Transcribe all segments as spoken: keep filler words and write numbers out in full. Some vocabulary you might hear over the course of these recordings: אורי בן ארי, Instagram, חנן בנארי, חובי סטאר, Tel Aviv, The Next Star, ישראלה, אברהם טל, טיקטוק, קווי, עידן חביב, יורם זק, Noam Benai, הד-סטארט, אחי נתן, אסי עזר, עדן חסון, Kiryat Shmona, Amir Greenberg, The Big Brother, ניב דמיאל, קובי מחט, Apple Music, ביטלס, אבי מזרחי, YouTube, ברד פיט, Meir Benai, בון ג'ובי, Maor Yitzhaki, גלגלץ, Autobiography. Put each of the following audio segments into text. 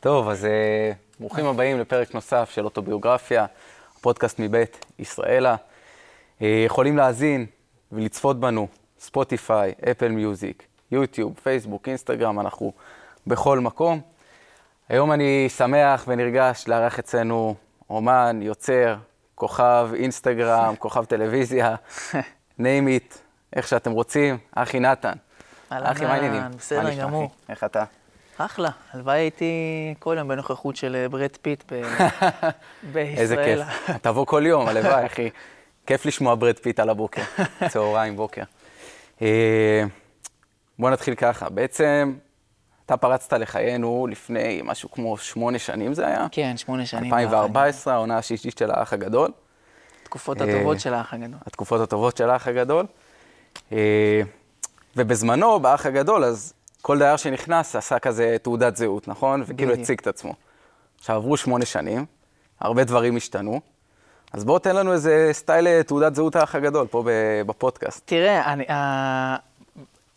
טוב, אז ברוכים הבאים לפרק נוסף של אוטוביוגרפיה, הפודקאסט מבית ישראלה. יכולים להאזין ולצפות בנו, ספוטיפיי, אפל מיוזיק, יוטיוב, פייסבוק, אינסטגרם, אנחנו בכל מקום. היום אני שמח ונרגש לארח אצלנו אומן, יוצר, כוכב אינסטגרם, כוכב טלוויזיה, name it, איך שאתם רוצים, אחי נתן. אחי, מה העניינים? בסדר גמור. איך אתה? אחלה, הלוואי הייתי כל יום בנוכחות של ברד פיט בישראל. איזה כיף, תבוא כל יום, הלוואי, אחי. כיף לשמוע ברד פיט על הבוקר, צהריים, בוקר. בוא נתחיל ככה, בעצם אתה פרצת לחיינו לפני משהו כמו שמונה שנים זה היה? כן, שמונה שנים. אלפיים וארבע עשרה, העונה השישית של האח הגדול. התקופות הטובות של האח הגדול. התקופות הטובות של האח הגדול. ובזמנו, באח הגדול, אז כל דייר שנכנס עשה כזה תעודת זהות, נכון? וכאילו הציג את עצמו. עכשיו עברו שמונה שנים, הרבה דברים השתנו, אז בואו תן לנו איזה סטייל תעודת זהות האח הגדול פה בפודקאסט. תראה, אני...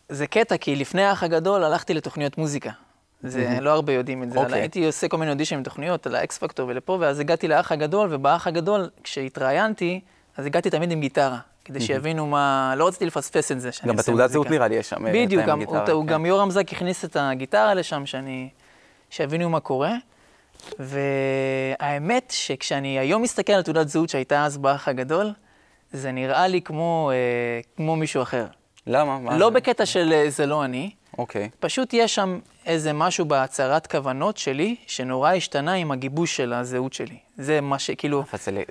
זה קטע, כי לפני האח הגדול הלכתי לתוכניות מוזיקה. זה לא הרבה יודעים את זה, אבל הייתי עושה כל מיני אודישים עם תוכניות, לאקס פקטור ולפה, ואז הגעתי לאח הגדול, ובאח הגדול, כשהתראיינתי, אז הגעתי תמיד עם גיטרה, כדי שיבינו מה... לא רציתי לפספס את זה. גם בתעודת זהות נראה לי יש שם... בדיוק, גם יורם זק הכניס את הגיטרה לשם, שיבינו מה קורה. והאמת שכשאני היום מסתכל על תעודת זהות שהייתה אז באח הגדול, זה נראה לי כמו מישהו אחר. למה? לא בקטע של זה לא אני. אוקיי. פשוט יש שם איזה משהו בהצהרת כוונות שלי, שנורא השתנה עם הגיבוש של הזהות שלי. זה מה שכאילו...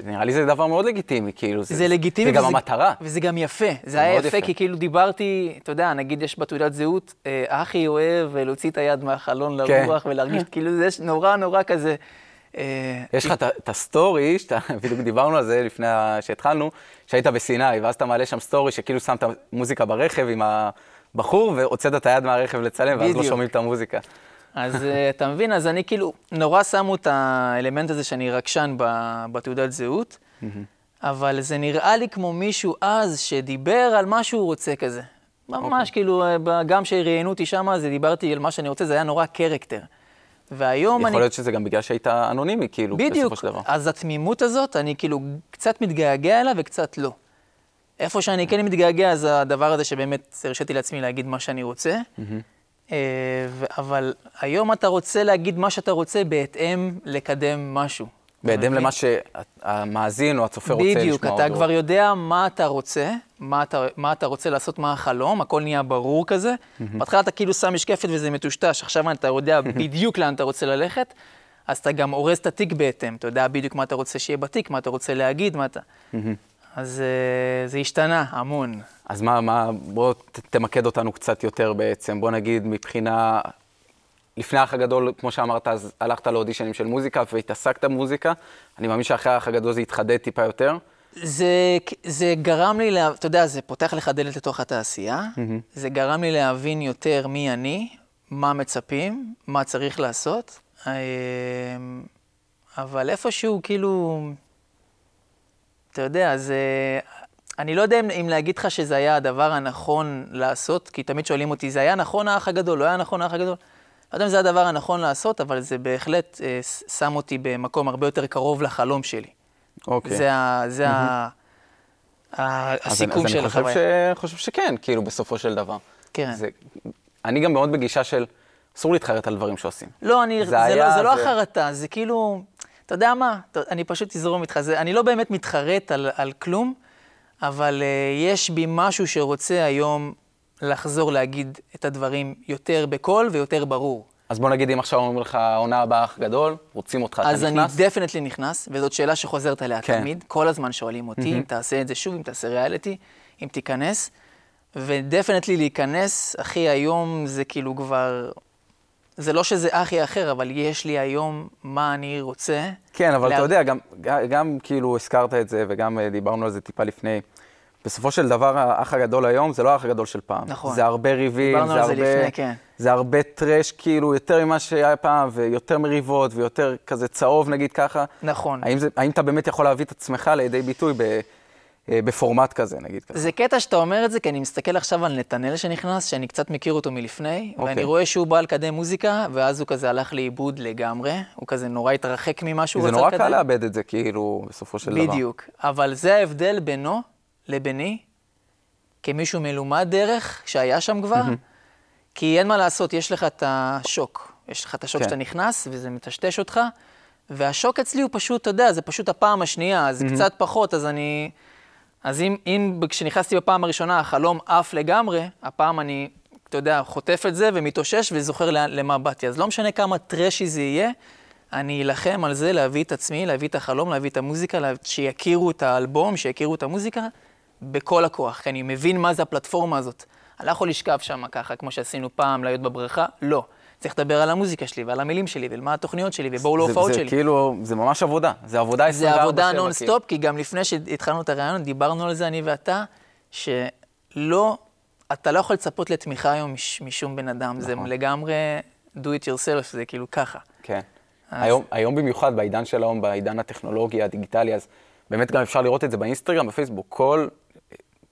נראה לי זה דבר מאוד לגיטימי, כאילו. זה לגיטימי. זה גם המטרה. וזה גם יפה. זה היה יפה, כי כאילו דיברתי, אתה יודע, נגיד יש בתעודת זהות, אחי אוהב להוציא את היד מהחלון לרוח ולהרגיש, כאילו זה נורא נורא כזה... יש לך את הסטורי, בדיוק דיברנו על זה לפני שהתחלנו, שהיית בסיני, ואז אתה מעלה שם סטורי שכאילו שם את המוזיקה ברכב עם הבחור, והוצאת את היד מהרכב לצלם, ואז לא שומעים את המוזיקה. אז אתה מבין, אז אני כאילו נורא שמו את האלמנט הזה שאני רגשן בתעודת זהות, אבל זה נראה לי כמו מישהו אז שדיבר על מה שהוא רוצה כזה. ממש כאילו, גם שראיינו אותי שם, אז דיברתי על מה שאני רוצה, זה היה נורא קרקטר. והיום אני... יכול להיות שזה גם בגלל שהייתה אנונימי, כאילו, בסופו של דבר. בדיוק, אז התמימות הזאת, אני כאילו קצת מתגעגע אליה וקצת לא. איפה שאני כן מתגעגע, אז הדבר הזה שבאמת הרשיתי לעצמי להגיד מה שאני רוצה, אבל היום אתה רוצה להגיד מה שאתה רוצה בהתאם לקדם משהו. בהתאם למה שהמאזין או הצופה רוצה לשמוע. בדיוק, אתה כבר יודע מה אתה רוצה, מה אתה רוצה לעשות, מה החלום, הכל נהיה ברור כזה. בהתחלה אתה כאילו שם משקפת וזה מטושטש, עכשיו אתה יודע בדיוק לאן אתה רוצה ללכת, אז אתה גם אורז את התיק בהתאם, אתה יודע בדיוק מה אתה רוצה שיהיה בתיק, מה אתה רוצה להגיד, מה אתה... אז זה השתנה המון. אז מה, מה, בוא תמקד אותנו קצת יותר בעצם, בוא נגיד מבחינה... לפני האח הגדול, כמו שאמרת, אז הלכת לאודישנים של מוזיקה והתעסקת במוזיקה. אני מאמין שאחרי האח הגדול זה התחדד טיפה יותר. זה, זה גרם לי, לה... אתה יודע, זה פותח לך דלת לתוך התעשייה. Mm-hmm. זה גרם לי להבין יותר מי אני, מה מצפים, מה צריך לעשות. אבל איפשהו, כאילו, אתה יודע, זה... אני לא יודע אם להגיד לך שזה היה הדבר הנכון לעשות, כי תמיד שואלים אותי, זה היה נכון האח הגדול, לא היה נכון האח הגדול? לא יודע אם זה הדבר הנכון לעשות, אבל זה בהחלט אה, שם אותי במקום הרבה יותר קרוב לחלום שלי. אוקיי. זה, ה, זה mm-hmm. ה, ה, הסיכום של החוויה. אז אני חושב, ש, חושב שכן, כאילו בסופו של דבר. כן. זה, אני גם מאוד בגישה של, אסור להתחרט על דברים שעושים. לא, אני, זה, זה, היה, לא, זה לא זה... החרטה, זה כאילו, אתה יודע מה, אני פשוט תזרום איתך, זה, אני לא באמת מתחרט על, על כלום, אבל אה, יש בי משהו שרוצה היום, לחזור להגיד את הדברים יותר בקול ויותר ברור. אז בוא נגיד, אם עכשיו אומרים לך, העונה הבאה אח גדול, רוצים אותך, אתה נכנס? אז אני דפנטלי נכנס, וזאת שאלה שחוזרת עליה תמיד. כל הזמן שואלים אותי, אם תעשה את זה שוב, אם תעשה ריאליטי, אם תיכנס. ודפנטלי להיכנס, אחי, היום זה כאילו כבר... זה לא שזה אחי אחר, אבל יש לי היום מה אני רוצה. כן, אבל אתה יודע, גם כאילו הזכרת את זה, וגם דיברנו על זה טיפה לפני. בסופו של דבר, האח הגדול היום, זה לא האח הגדול של פעם. נכון. זה הרבה ריבים, זה הרבה... לפני, כן. זה הרבה טרש, כאילו, יותר ממה שהיה פעם, ויותר מריבות, ויותר כזה צהוב, נגיד ככה. נכון. האם, זה, האם אתה באמת יכול להביא את עצמך לידי ביטוי ב, בפורמט כזה, נגיד כזה. זה קטע שאתה אומר את זה, כי אני מסתכל עכשיו על נתנאל שנכנס, שאני קצת מכיר אותו מלפני, okay. ואני רואה שהוא בא לקדם מוזיקה, ואז הוא כזה הלך לאיבוד לגמרי, הוא כזה נורא התרחק ממה שהוא רוצה לקדם. זה נורא קל לאבד את זה, כאילו, בסופו של בדיוק. דבר. בדיוק, אבל זה ההבדל בינו לביני, כמישהו מלומד דרך, שהיה שם כבר, mm-hmm. כי אין מה לעשות, יש לך את השוק, יש לך את השוק okay. שאתה נכנס, וזה מטשטש אותך, והשוק אצלי הוא פשוט, אתה יודע, זה פשוט הפעם השנייה, אז mm-hmm. קצת פחות, אז אני... אז אם, אם כשנכנסתי בפעם הראשונה, החלום אף לגמרי, הפעם אני, אתה יודע, חוטף את זה ומתאושש וזוכר למה באתי. אז לא משנה כמה טרשי זה יהיה, אני אלחם על זה להביא את עצמי, להביא את החלום, להביא את המוזיקה, שיכירו את האלבום, שיכירו את המוזיקה, בכל הכוח. אני מבין מה זה הפלטפורמה הזאת. אני לא יכול לשכב שם ככה, כמו שעשינו פעם, להיות בבריכה, לא. צריך לדבר על המוזיקה שלי ועל המילים שלי ועל מה התוכניות שלי ובואו להופעות שלי. זה כאילו, זה ממש עבודה. זה עבודה עשרים וארבע שבע. זה עבודה נונסטופ, כי גם לפני שהתחלנו את הרעיון, דיברנו על זה אני ואתה, שלא, אתה לא יכול לצפות לתמיכה היום משום בן אדם. זה לגמרי do it yourself, זה כאילו ככה. כן. היום במיוחד, בעידן של היום, בעידן הטכנולוגיה, הדיגיטלי, אז באמת גם אפשר לראות את זה באינסטגרם, בפייסבוק, כל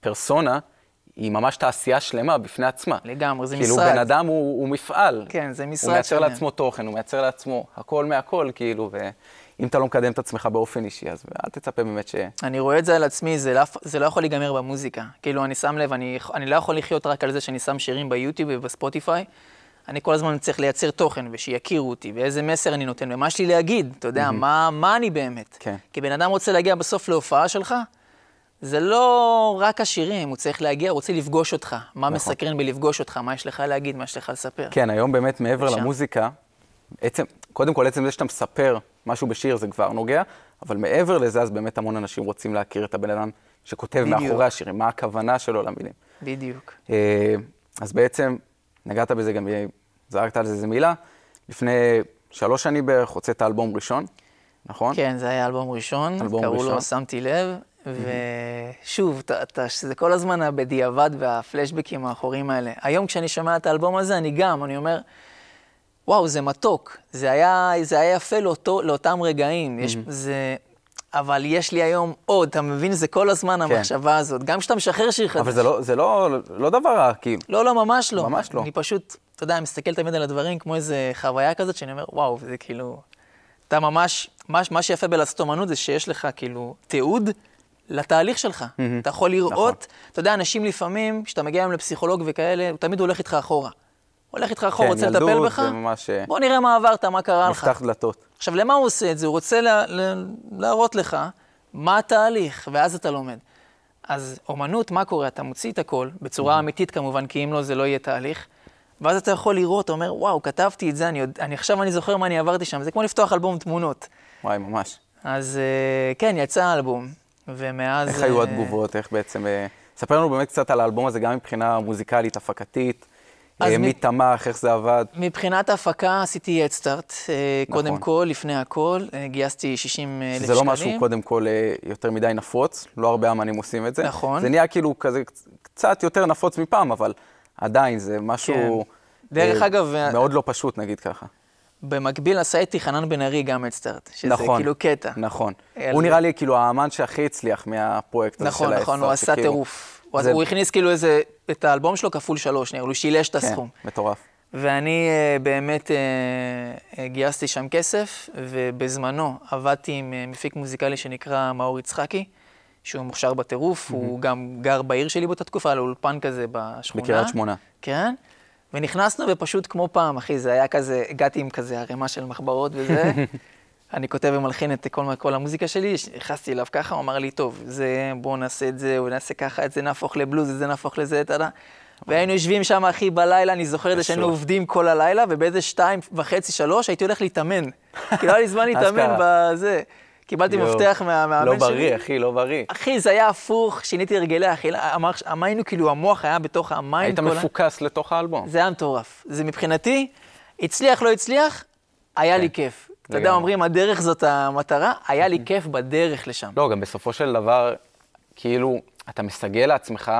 פרסונה, היא ממש תעשייה שלמה בפני עצמה. לגמרי, זה משרד. כאילו בן אדם הוא, הוא מפעל. כן, זה משרד. הוא מייצר שלם. לעצמו תוכן, הוא מייצר לעצמו הכל מהכל, כאילו, ואם אתה לא מקדם את עצמך באופן אישי, אז אל תצפה באמת ש... אני רואה את זה על עצמי, זה לא, זה לא יכול להיגמר במוזיקה. כאילו, אני שם לב, אני, אני לא יכול לחיות רק על זה שאני שם שירים ביוטיוב ובספוטיפיי. אני כל הזמן צריך לייצר תוכן ושיכירו אותי, ואיזה מסר אני נותן, ומה יש לי להגיד, אתה יודע, mm-hmm. מה, מה אני באמת. כן. כי בן אדם רוצה להגיע בסוף להופעה שלך, זה לא רק השירים, הוא צריך להגיע, הוא רוצה לפגוש אותך. מה נכון. מסקרן בלפגוש אותך, מה יש לך להגיד, מה יש לך לספר. כן, היום באמת מעבר לשם. למוזיקה, עצם, קודם כל עצם זה שאתה מספר משהו בשיר זה כבר נוגע, אבל מעבר לזה אז באמת המון אנשים רוצים להכיר את הבן אדם שכותב בדיוק. מאחורי השירים, מה הכוונה שלו למילים. בדיוק. אז בעצם נגעת בזה גם, זרקת על זה איזה מילה, לפני שלוש שנים בערך הוצאת האלבום ראשון, נכון? כן, זה היה אלבום ראשון, קראו לו, שמתי לב. ושוב, זה כל הזמן בדיעבד והפלשבקים האחורים האלה. היום כשאני שומע את האלבום הזה, אני גם, אני אומר, וואו, זה מתוק, זה היה, זה היה יפה לאותו, לאותם רגעים, יש, זה, אבל יש לי היום עוד, אתה מבין, זה כל הזמן המחשבה הזאת, גם כשאתה משחרר שיר חדש. אבל זה לא, זה לא, לא דבר רע, כי... לא, לא, ממש לא. ממש לא. אני פשוט, אתה יודע, מסתכל תמיד על הדברים כמו איזו חוויה כזאת, שאני אומר, וואו, זה כאילו, אתה ממש, מה שיפה בלסתומנות זה שיש לך כאילו תיעוד, לתהליך שלך. Mm-hmm. אתה יכול לראות, נכון. אתה יודע, אנשים לפעמים, כשאתה מגיע היום לפסיכולוג וכאלה, הוא תמיד הולך איתך אחורה. הולך איתך אחורה, כן, רוצה ילדות, לטפל בך? זה ממש... בוא נראה מה עברת, מה קרה לך. נפתח דלתות. עכשיו, למה הוא עושה את זה? הוא רוצה לה, לה, להראות לך מה התהליך, ואז אתה לומד. אז אומנות, מה קורה? אתה מוציא את הכל, בצורה mm-hmm. אמיתית כמובן, כי אם לא, זה לא יהיה תהליך. ואז אתה יכול לראות, אתה אומר, וואו, כתבתי את זה, אני, אני, עכשיו אני זוכר מה אני עברתי שם. זה כמו לפתוח אלבום תמונות. וואי, ממש. אז, כן, יצא אלבום. ומאז... איך היו התגובות, איך בעצם... ספר לנו באמת קצת על האלבום הזה, גם מבחינה מוזיקלית, הפקתית, מי תמך, איך זה עבד. מבחינת ההפקה עשיתי את סטארט, קודם כל, לפני הכל, גייסתי שישים אלף שקלים. זה לא משהו קודם כל יותר מדי נפוץ, לא הרבה אמנים עושים את זה. נכון. זה נהיה כאילו כזה קצת יותר נפוץ מפעם, אבל עדיין זה משהו... דרך אגב... מאוד לא פשוט, נגיד ככה. במקביל עשיתי חנן בנארי גם את סטארט, שזה נכון, כאילו קטע. נכון, נכון. הוא נראה לי כאילו האמן שהכי הצליח מהפרויקט נכון, הזה של האסטארט. נכון, נכון, הוא עשה טירוף. הוא, זה... הוא הכניס כאילו איזה, את האלבום שלו כפול שלוש, נראה, הוא שילש את הסכום. כן, מטורף. ואני באמת גייסתי שם כסף, ובזמנו עבדתי עם מפיק מוזיקלי שנקרא מאור יצחקי, שהוא מוכשר בטירוף, mm-hmm. הוא גם גר בעיר שלי באותה תקופה, על אולפן כזה בשכונה. בקריית שמונה. כן. ונכנסנו ופשוט כמו פעם, אחי, זה היה כזה, הגעתי עם כזה הרמה של מחברות וזה. אני כותב ומלחין את כל, כל המוזיקה שלי, נכנסתי אליו ככה, הוא אמר לי, טוב, זה, בואו נעשה את זה, ונעשה ככה, את זה נהפוך לבלוז, את זה נהפוך לזה, תדע. והיינו יושבים שם, אחי, בלילה, אני זוכר את זה שהיינו עובדים כל הלילה, ובאיזה שתיים וחצי, שלוש, הייתי הולך להתאמן. כי לא היה לי זמן להתאמן בזה. קיבלתי מפתח מהמאמן שלי. לא בריא, אחי, לא בריא. אחי, זה היה הפוך, שיניתי הרגלי אכילה. אמרנו, כאילו, המוח היה בתוך המים. היית מפוקס לתוך האלבום. זה היה מטורף. זה מבחינתי, הצליח, לא הצליח, היה לי כיף. אתה יודע, אומרים, הדרך זאת המטרה, היה לי כיף בדרך לשם. לא, גם בסופו של דבר, כאילו, אתה מסגל לעצמך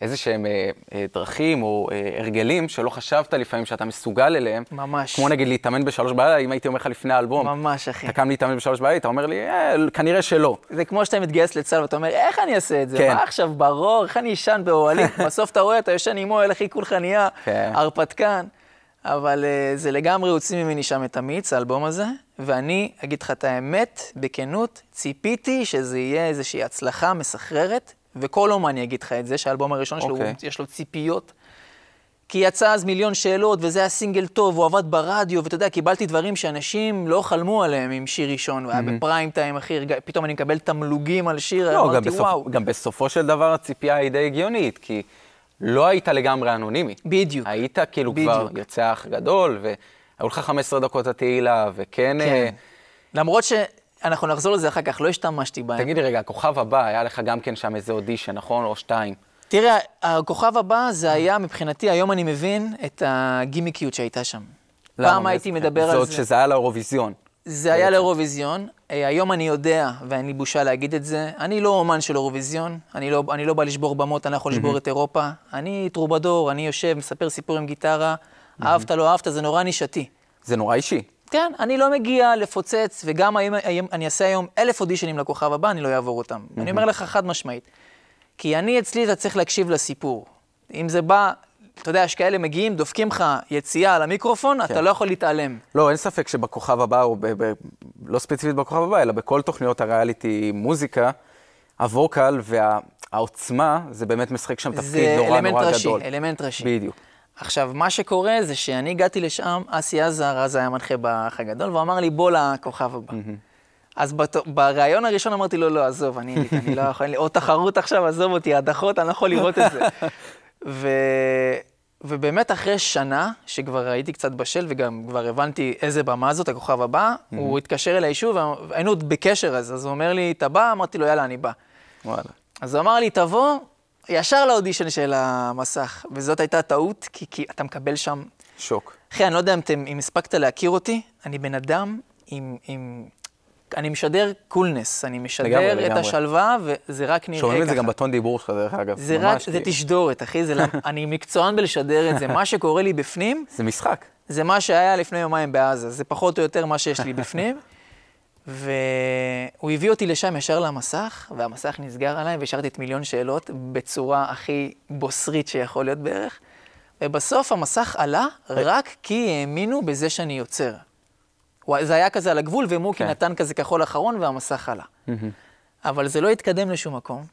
איזה שהם אה, אה, דרכים או אה, הרגלים שלא חשבת לפעמים שאתה מסוגל אליהם. ממש. כמו נגיד להתאמן בשלוש בעלי, אם הייתי אומר לך לפני האלבום. ממש, אחי. אתה קם להתאמן בשלוש בעלי, אתה אומר לי, אה, כנראה שלא. זה כמו שאתה מתגייס לצה"ל ואתה אומר, איך אני אעשה את זה? כן. מה עכשיו, ברור, איך אני ישן באוהלים? בסוף אתה רואה, אתה ישן עמו, אל אחי כולך נהיה, כן. הרפתקן. אבל אה, זה לגמרי הוציא ממני שם את המיץ, האלבום הזה. ואני אגיד לך את האמת, בכנות, ציפיתי שזה יהיה איזושהי הצלחה מסחררת. וכל אומן אני אגיד לך את זה, שהאלבום הראשון שלו, יש לו ציפיות. כי יצא אז מיליון שאלות, וזה היה סינגל טוב, הוא עבד ברדיו, ואתה יודע, קיבלתי דברים שאנשים לא חלמו עליהם עם שיר ראשון, והיה בפריים טיים, אחי, פתאום אני מקבל תמלוגים על שיר, אמרתי, וואו. גם בסופו של דבר הציפייה היא די הגיונית, כי לא היית לגמרי אנונימי. בדיוק. היית כאילו כבר יוצא אח גדול, והיו לך חמש עשרה דקות התהילה, וכן... למרות ש... אנחנו נחזור לזה אחר כך, לא השתמשתי בהם. תגידי רגע, הכוכב הבא, היה לך גם כן שם איזה אודישן, נכון? או שתיים. תראה, הכוכב הבא זה היה, מבחינתי, היום אני מבין את הגימיקיות שהייתה שם. פעם הייתי מדבר על זה. זאת שזה היה לאירוויזיון. זה היה לאירוויזיון. היום אני יודע, ואין לי בושה להגיד את זה, אני לא אומן של אירוויזיון, אני לא בא לשבור במות, אני לא יכול לשבור את אירופה. אני טרובדור, אני יושב, מספר סיפור עם גיטרה, אהבת, לא אהבת, זה נורא נישתי. זה נורא אישי. כן, אני לא מגיע לפוצץ, וגם אני אעשה היום אלף אודישנים לכוכב הבא, אני לא אעבור אותם. אני אומר לך חד משמעית. כי אני אצלי, אתה צריך להקשיב לסיפור. אם זה בא, אתה יודע, שכאלה מגיעים, דופקים לך יציאה על המיקרופון, אתה לא יכול להתעלם. לא, אין ספק שבכוכב הבא, או לא ספציפית בכוכב הבא, אלא בכל תוכניות הריאליטי מוזיקה, הווקל והעוצמה, זה באמת משחק שם תפקיד נורא נורא גדול. זה אלמנט ראשי, אלמנט ראשי. בדיוק. עכשיו, מה שקורה זה שאני הגעתי לשם, אסי עזר, אז היה מנחה באח הגדול, והוא אמר לי, בוא לכוכב הבא. אז ברעיון הראשון אמרתי לו, לא, עזוב, אני לא יכול, או תחרות עכשיו, עזוב אותי, הדחות, אני לא יכול לראות את זה. ובאמת אחרי שנה, שכבר הייתי קצת בשל, וגם כבר הבנתי איזה במה זאת, הכוכב הבא, הוא התקשר אליי שוב, היינו בקשר אז, אז הוא אומר לי, אתה בא? אמרתי לו, יאללה, אני בא. אז הוא אמר לי, תבוא, ישר לאודישן של המסך, וזאת הייתה טעות, כי, כי אתה מקבל שם... שוק. אחי, אני לא יודע אם, אתם, אם הספקת להכיר אותי, אני בן אדם עם... עם... אני משדר קולנס, אני משדר לגמרי, את לגמרי. השלווה, וזה רק נראה ככה. שומעים את זה גם בטון דיבור שלך, דרך אגב. זה רק, כי... זה תשדורת, אחי, זה... אני מקצוען בלשדר את זה, מה שקורה לי בפנים... זה משחק. זה מה שהיה לפני יומיים בעזה, זה פחות או יותר מה שיש לי בפנים. והוא הביא אותי לשם ישר למסך, והמסך נסגר עליי, והשארתי את מיליון שאלות בצורה הכי בוסרית שיכול להיות בערך. ובסוף המסך עלה רק כי האמינו בזה שאני יוצר. זה היה כזה על הגבול, ומוקי נתן כזה כחול אחרון, והמסך עלה. אבל זה לא התקדם לשום מקום,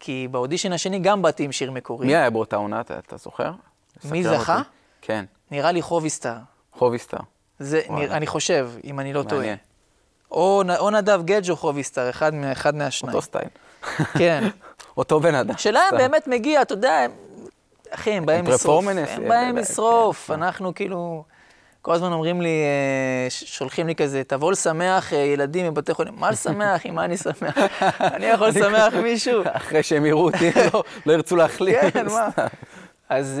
כי באודישן השני גם באתי עם שיר מקורי. מי היה באותה עונה, אתה זוכר? מי זכה? כן. נראה לי חובי סטאר. חובי סטאר. אני חושב, אם אני לא טועה. או נדב גדג' או חובי סטאר, אחד מהשניים. אותו סטיין. כן. אותו בן אדם. שלהם באמת מגיע, אתה יודע, אחי, הם באים לשרוף. הם באים לשרוף. אנחנו כאילו, כל הזמן אומרים לי, שולחים לי כזה, תבוא לשמח ילדים מבתי חולים. מה לשמח? עם מה אני שמח? אני יכול לשמח מישהו. אחרי שהם יראו אותי, לא ירצו להחליט. כן, מה? אז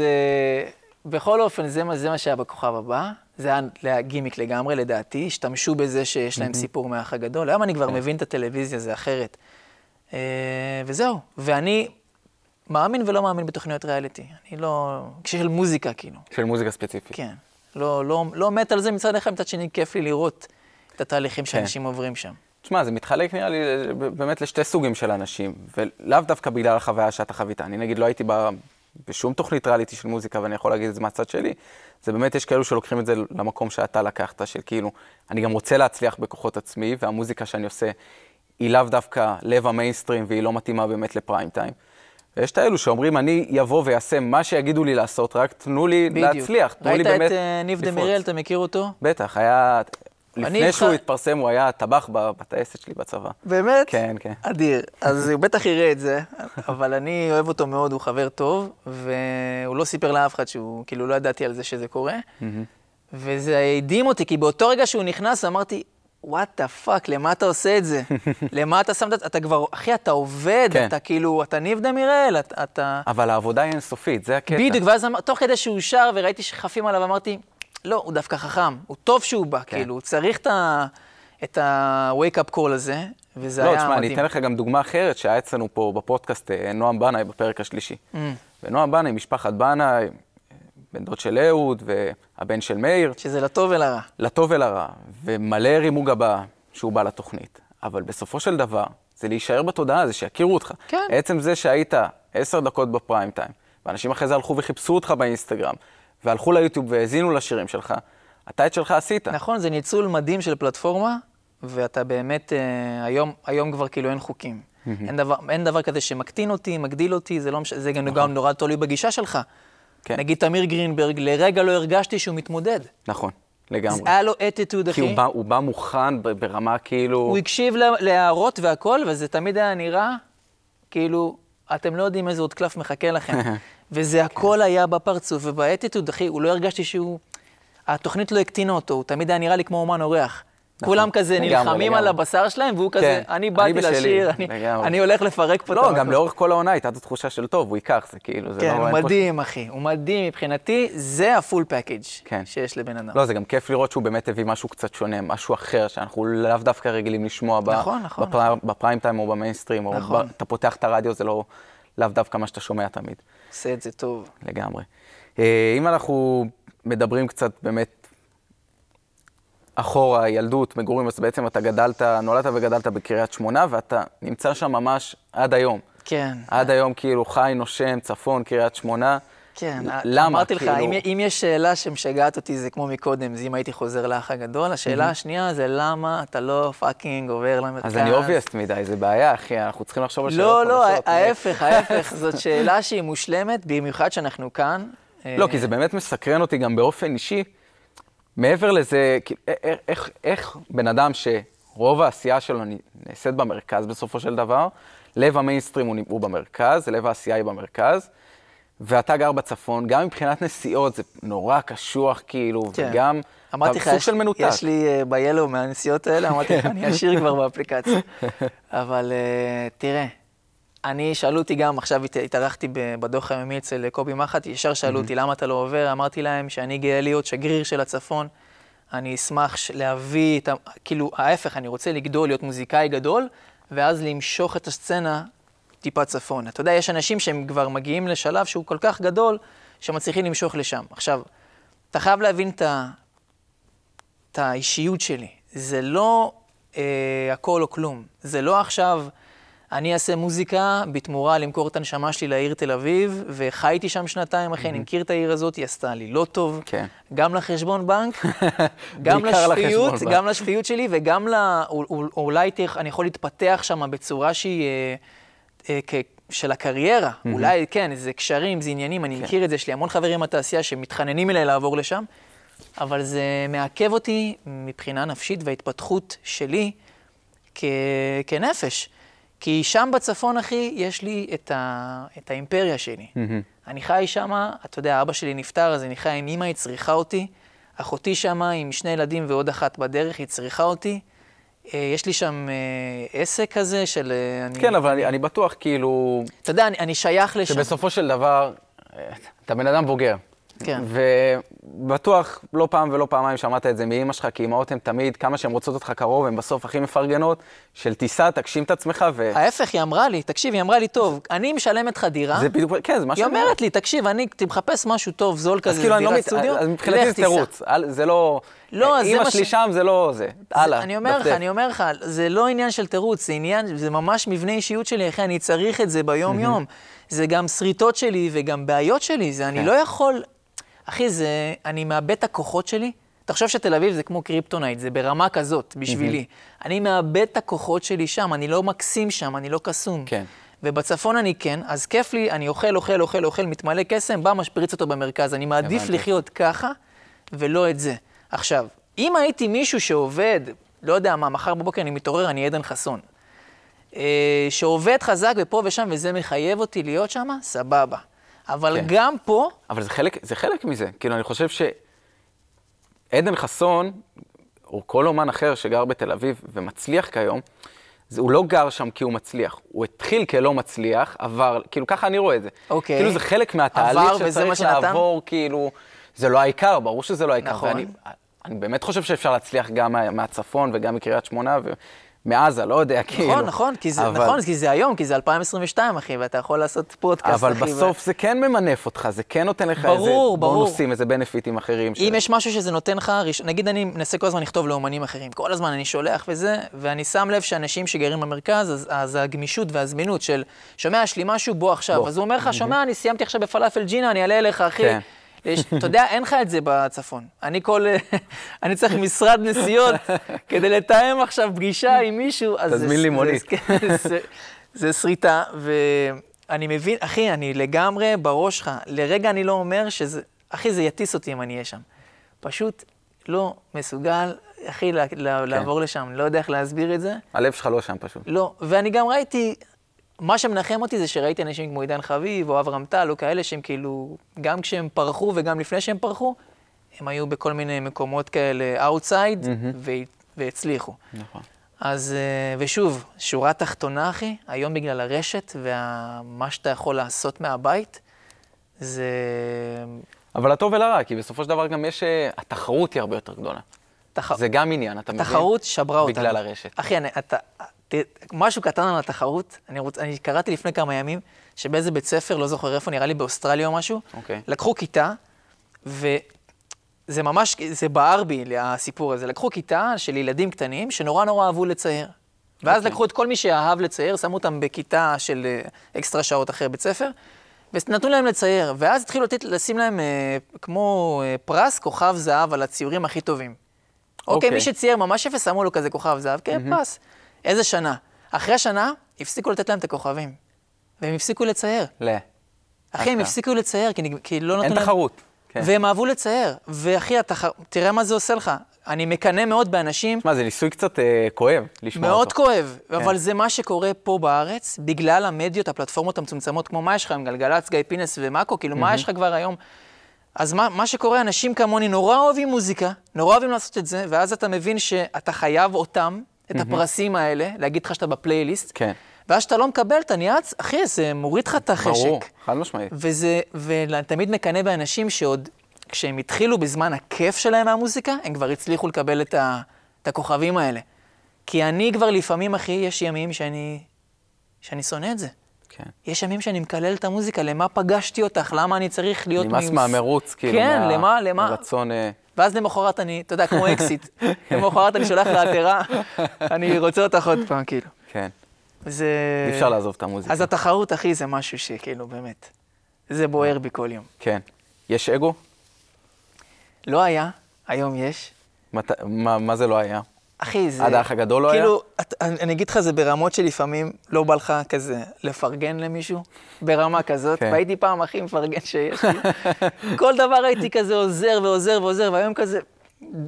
בכל אופן, זה מה שהיה בכוכב הבא. זה היה להגימיק לגמרי, לדעתי, השתמשו בזה שיש להם סיפור מהאח הגדול. היום אני כבר מבין את הטלוויזיה, זה אחרת. וזהו, ואני מאמין ולא מאמין בתוכניות ריאליטי. אני לא... של מוזיקה, כאילו. של מוזיקה ספציפית. כן. לא מת על זה מצד אחד, מצד שני, כיף לי לראות את התהליכים שאנשים עוברים שם. תשמע, זה מתחלק נראה לי באמת לשתי סוגים של אנשים, ולאו דווקא בגלל החוויה שאתה חווית. אני נגיד לא הייתי בשום תוכנית ריאליטי של מוזיקה, ואני יכול להגיד את זה מהצד שלי. זה באמת, יש כאלו שלוקחים את זה למקום שאתה לקחת, של כאילו, אני גם רוצה להצליח בכוחות עצמי, והמוזיקה שאני עושה היא לאו דווקא לב המיינסטרים, והיא לא מתאימה באמת לפריים טיים. ויש את האלו שאומרים, אני יבוא ויעשה מה שיגידו לי לעשות, רק תנו לי בדיוק. להצליח, תנו לי באמת... ראית את ניב דמיאל, אתה מכיר אותו? בטח, היה... לפני שהוא התפרסם, הוא היה טבח בטייסת שלי בצבא. באמת? כן, כן. אדיר. אז הוא בטח יראה את זה, אבל אני אוהב אותו מאוד, הוא חבר טוב, והוא לא סיפר לאף אחד שהוא, כאילו, לא ידעתי על זה שזה קורה, וזה הדהים אותי, כי באותו רגע שהוא נכנס, אמרתי, וואט דה פאק, למה אתה עושה את זה? למה אתה שם את זה? אתה כבר, אחי, אתה עובד, אתה כאילו, אתה ניב דמירל, אתה... אבל העבודה היא אינסופית, זה הקטע. בדיוק, ואז תוך כדי שהוא שר וראיתי שחפים עליו, אמרתי, לא, הוא דווקא חכם, הוא טוב שהוא בא, כן. כאילו, הוא צריך את ה-wake-up call הזה, וזה לא, היה תשמע, מדהים. לא, תשמע, אני אתן לך גם דוגמה אחרת שהיה אצלנו פה בפודקאסט, נועם בנאי בפרק השלישי. Mm. ונועם בנאי, משפחת בנאי, בן דוד של אהוד והבן של מאיר. שזה לטוב ולרע. לטוב ולרע, ומלא רימו גבה שהוא בא לתוכנית. אבל בסופו של דבר, זה להישאר בתודעה, זה שיכירו אותך. כן. עצם זה שהיית עשר דקות בפריים טיים, ואנשים אחרי זה הלכו וחיפשו אותך באינסטגרם, והלכו ליוטיוב והזינו לשירים שלך, אתה את שלך עשית. נכון, זה ניצול מדהים של פלטפורמה, ואתה באמת, אה, היום, היום כבר כאילו אין חוקים. אין דבר, אין דבר כזה שמקטין אותי, מגדיל אותי, זה, לא מש... זה נכון. גם נורא תולי בגישה שלך. כן. נגיד, אמיר גרינברג, לרגע לא הרגשתי שהוא מתמודד. נכון, לגמרי. זה היה לו attitude, אחי. כי הוא בא, הוא בא מוכן ברמה כאילו... הוא הקשיב לה, להערות והכל, וזה תמיד היה נראה כאילו, אתם לא יודעים איזה עוד קלף מחכה לכם. וזה הכל היה בפרצוף, ובאטיטוד, אחי, הוא לא הרגשתי שהוא... התוכנית לא הקטינה אותו, הוא תמיד היה נראה לי כמו אומן אורח. כולם כזה נלחמים על הבשר שלהם, והוא כזה, אני באתי לשיר, אני הולך לפרק פה. לא, גם לאורך כל העונה הייתה את התחושה של טוב, הוא ייקח, זה כאילו, זה לא... כן, הוא מדהים, אחי, הוא מדהים. מבחינתי, זה הפול פקאג' שיש לבן אדם. לא, זה גם כיף לראות שהוא באמת הביא משהו קצת שונה, משהו אחר, שאנחנו לאו דווקא רגילים לשמוע בפריים טיים או במיינסטרים, או אתה פותח את הרדיו, זה לא לאו דווקא מה שאתה שומע תמיד. עושה את זה טוב. לגמרי. אם אנחנו מדברים קצת באמת אחורה, ילדות, מגורים, אז בעצם אתה גדלת, נולדת וגדלת בקריית שמונה, ואתה נמצא שם ממש עד היום. כן. עד היום כאילו חי, נושם, צפון, קריית שמונה. כן. למה? אמרתי לך, כאילו... אם, אם יש שאלה שמשגעת אותי, זה כמו מקודם, זה אם הייתי חוזר לאח הגדול, השאלה mm-hmm. השנייה זה למה אתה לא פאקינג עובר למרכז. אז אני אובייסט מדי, זה בעיה, אחי, אנחנו צריכים לחשוב על שאלות. לא, לא, ההפך, ההפך, זאת שאלה שהיא מושלמת, במיוחד שאנחנו כאן. לא, כי זה באמת מסקרן אותי גם באופן אישי. מעבר לזה, איך, איך בן אדם שרוב העשייה שלו נעשית במרכז בסופו של דבר, לב המיינסטרים הוא, הוא במרכז, לב העשייה היא במרכז, ואתה גר בצפון, גם מבחינת נסיעות זה נורא קשוח כאילו, כן. וגם סוג של מנותק. יש לי uh, ביילו מהנסיעות האלה, אמרתי לך, אני אשאיר כבר באפליקציה. אבל uh, תראה, אני, שאלו אותי גם, עכשיו התארחתי בדוח היומי אצל קובי מחט, ישר שאלו אותי למה אתה לא עובר, אמרתי להם שאני גאה להיות שגריר של הצפון, אני אשמח להביא את, כאילו ההפך, אני רוצה לגדול, להיות מוזיקאי גדול, ואז למשוך את הסצנה טיפה צפון. אתה יודע, יש אנשים שהם כבר מגיעים לשלב שהוא כל כך גדול, שמצליחים למשוך לשם. עכשיו, אתה חייב להבין את האישיות שלי, זה לא אה, הכל או כלום, זה לא עכשיו... אני אעשה מוזיקה בתמורה למכור את הנשמה שלי לעיר תל אביב, וחייתי שם שנתיים, אחי, אני מכיר את העיר הזאת, היא עשתה לי לא טוב. גם לחשבון בנק, גם לשפיות, גם לשפיות שלי, וגם אולי אני יכול להתפתח שם בצורה שהיא של הקריירה. אולי, כן, זה קשרים, זה עניינים, אני מכיר את זה, יש לי המון חברים בתעשייה שמתחננים אליי לעבור לשם, אבל זה מעכב אותי מבחינה נפשית וההתפתחות שלי כנפש. כי שם בצפון, אחי, יש לי את, ה... את האימפריה שלי. Mm-hmm. אני חי שמה, אתה יודע, אבא שלי נפטר, אז אני חי עם אמא, היא צריכה אותי. אחותי שמה עם שני ילדים ועוד אחת בדרך, היא צריכה אותי. אה, יש לי שם אה, עסק כזה של... אה, אני... כן, אבל אני, אני בטוח כאילו... אתה יודע, אני, אני שייך לשם. שבסופו של דבר, אתה בן אדם בוגר. כן. ובטוח לא פעם ולא פעמיים שמעת את זה מאמא שלך, כי אמאות הן תמיד, כמה שהן רוצות אותך קרוב, הן בסוף הכי מפרגנות, של טיסה, תגשים את עצמך ו... ההפך, היא אמרה לי, תקשיב, היא אמרה לי, טוב, אני משלמת לך דירה. זה בדיוק, כן, זה מה שאומרת. היא אומרת לי, תקשיב, אני, תמחפש משהו טוב, זול כזה, דירת סטודיו, לך טיסה. אז מבחינתי זה תירוץ, זה לא... לא, זה מה ש... אמא שלי שם, זה לא זה, הלאה. אני אומר לך, אני אומר לך, זה לא עניין של תירוץ, זה עניין, זה ממש מבנה אישיות שלי, אחי, אני צריך את זה ביום-יום. זה גם שריטות שלי וגם בעיות שלי, זה אני לא יכול... אחי, זה, אני מאבד את הכוחות שלי. תחשוב שתל אביב זה כמו קריפטונייט, זה ברמה כזאת בשבילי. Mm-hmm. אני מאבד את הכוחות שלי שם, אני לא מקסים שם, אני לא קסום. כן. ובצפון אני כן, אז כיף לי, אני אוכל, אוכל, אוכל, אוכל, מתמלא קסם, בא משפריץ אותו במרכז. אני מעדיף yeah, לחיות yeah. ככה ולא את זה. עכשיו, אם הייתי מישהו שעובד, לא יודע מה, מחר בבוקר אני מתעורר, אני עדן חסון. אה, שעובד חזק ופה ושם, וזה מחייב אותי להיות שם, סבבה. אבל כן. גם פה... אבל זה חלק, זה חלק מזה. כאילו, אני חושב שעדן חסון, או כל אומן אחר שגר בתל אביב ומצליח כיום, זה, הוא לא גר שם כי הוא מצליח. הוא התחיל כלא מצליח, עבר... כאילו, ככה אני רואה את זה. אוקיי. כאילו, זה חלק מהתהליך שצריך לעבור, כאילו... זה לא העיקר, ברור שזה לא העיקר. נכון. ואני, אני באמת חושב שאפשר להצליח גם מה, מהצפון וגם מקריית שמונה, ו, מעזה, לא יודע, נכון, כאילו. נכון, נכון, כי זה, אבל... נכון, כי זה היום, כי זה אלפיים עשרים ושתיים, אחי, ואתה יכול לעשות פודקאסט, אבל אחי. אבל בסוף ו... זה כן ממנף אותך, זה כן נותן לך ברור, איזה ברור. בונוסים, איזה בנפיטים אחרים. אם של... יש משהו שזה נותן לך, ראש... נגיד אני מנסה כל הזמן לכתוב לאומנים אחרים, כל הזמן אני שולח וזה, ואני שם לב שאנשים שגרים במרכז, אז, אז הגמישות והזמינות של, שומע, יש לי משהו, בוא עכשיו, בוא. אז הוא אומר לך, שומע, אני סיימתי עכשיו בפלאפל ג'ינה, אני אעלה אליך, אחי. כן. אתה יודע, אין לך את זה בצפון. אני כל... אני צריך משרד נסיעות כדי לתאם עכשיו פגישה עם מישהו. תזמין לי מונית. זה סריטה, ואני מבין, אחי, אני לגמרי בראש שלך. לרגע אני לא אומר שזה... אחי, זה יטיס אותי אם אני אהיה שם. פשוט לא מסוגל, אחי, לעבור לשם. לא יודע איך להסביר את זה. הלב שלך לא שם פשוט. לא, ואני גם ראיתי... מה שמנחם אותי זה שראיתי אנשים כמו עידן חביב או אברהם טל או כאלה שהם כאילו, גם כשהם פרחו וגם לפני שהם פרחו, הם היו בכל מיני מקומות כאלה outside והצליחו. נכון. אז, ושוב, שורה תחתונה, אחי, היום בגלל הרשת ומה שאתה יכול לעשות מהבית, זה... אבל הטוב ולרע, כי בסופו של דבר גם יש, התחרות היא הרבה יותר גדולה. זה גם עניין, אתה מבין? התחרות שברה אותנו. בגלל הרשת. אחי, אתה... משהו קטן על התחרות, אני, רוצ... אני קראתי לפני כמה ימים, שבאיזה בית ספר, לא זוכר איפה, נראה לי באוסטרליה או משהו, okay. לקחו כיתה, וזה ממש, זה בער בי, הסיפור הזה, לקחו כיתה של ילדים קטנים, שנורא נורא אהבו לצייר. Okay. ואז לקחו את כל מי שאהב לצייר, שמו אותם בכיתה של אקסטרה שעות אחרי בית ספר, ונתנו להם לצייר, ואז התחילו לתת, לשים להם כמו פרס כוכב זהב על הציורים הכי טובים. אוקיי, okay. okay, מי שצייר ממש אפס, שמו לו כזה כוכב זהב, כן, mm-hmm. פרס. איזה שנה? אחרי השנה, הפסיקו לתת להם את הכוכבים. והם הפסיקו לצייר. לא. אחי, הם הפסיקו לצייר, כי, כי לא נתנו להם... אין תחרות. כן. והם אהבו לצייר. ואחי, התחר... תראה מה זה עושה לך. אני מקנה מאוד באנשים... מה, זה ניסוי קצת אה, כואב, לשמוע מאוד אותו. מאוד כואב, כן. אבל זה מה שקורה פה בארץ, בגלל המדיות, הפלטפורמות המצומצמות, כמו מה יש לך עם גלגלץ, גיא פינס ומאקו, כאילו mm-hmm. מה יש לך כבר היום? אז מה, מה שקורה, אנשים כמוני נורא אוהבים מוזיקה, נורא אוהבים לעשות את זה, ואז אתה מבין שאתה חייב אותם את הפרסים האלה, להגיד לך שאתה בפלייליסט, ואז שאתה לא מקבל, אתה ניאץ, אחי, זה מוריד לך את החשק. ברור, חד משמעית. ותמיד מקנה באנשים שעוד, כשהם התחילו בזמן הכיף שלהם מהמוזיקה, הם כבר הצליחו לקבל את הכוכבים האלה. כי אני כבר לפעמים, אחי, יש ימים שאני שונא את זה. יש ימים שאני מקלל את המוזיקה, למה פגשתי אותך, למה אני צריך להיות מיוס. נמאס מהמרוץ, כאילו, כן, למה, למה. הרצון... ואז למחרת אני, אתה יודע, כמו אקסיט, למחרת אני שולח להתרה, אני רוצה אותך עוד פעם, כאילו. כן. זה... אי אפשר לעזוב את המוזיקה. אז התחרות, אחי, זה משהו שכאילו, באמת, זה בוער בי כל יום. כן. יש אגו? לא היה, היום יש. מת... מה, מה זה לא היה? אחי, זה... עד האח הגדול לא כאילו, היה? כאילו, אני אגיד לך, זה ברמות שלפעמים לא בא לך כזה לפרגן למישהו, ברמה כזאת, כן. והייתי פעם הכי מפרגן שיש לי. כל דבר הייתי כזה עוזר ועוזר ועוזר, והיום כזה,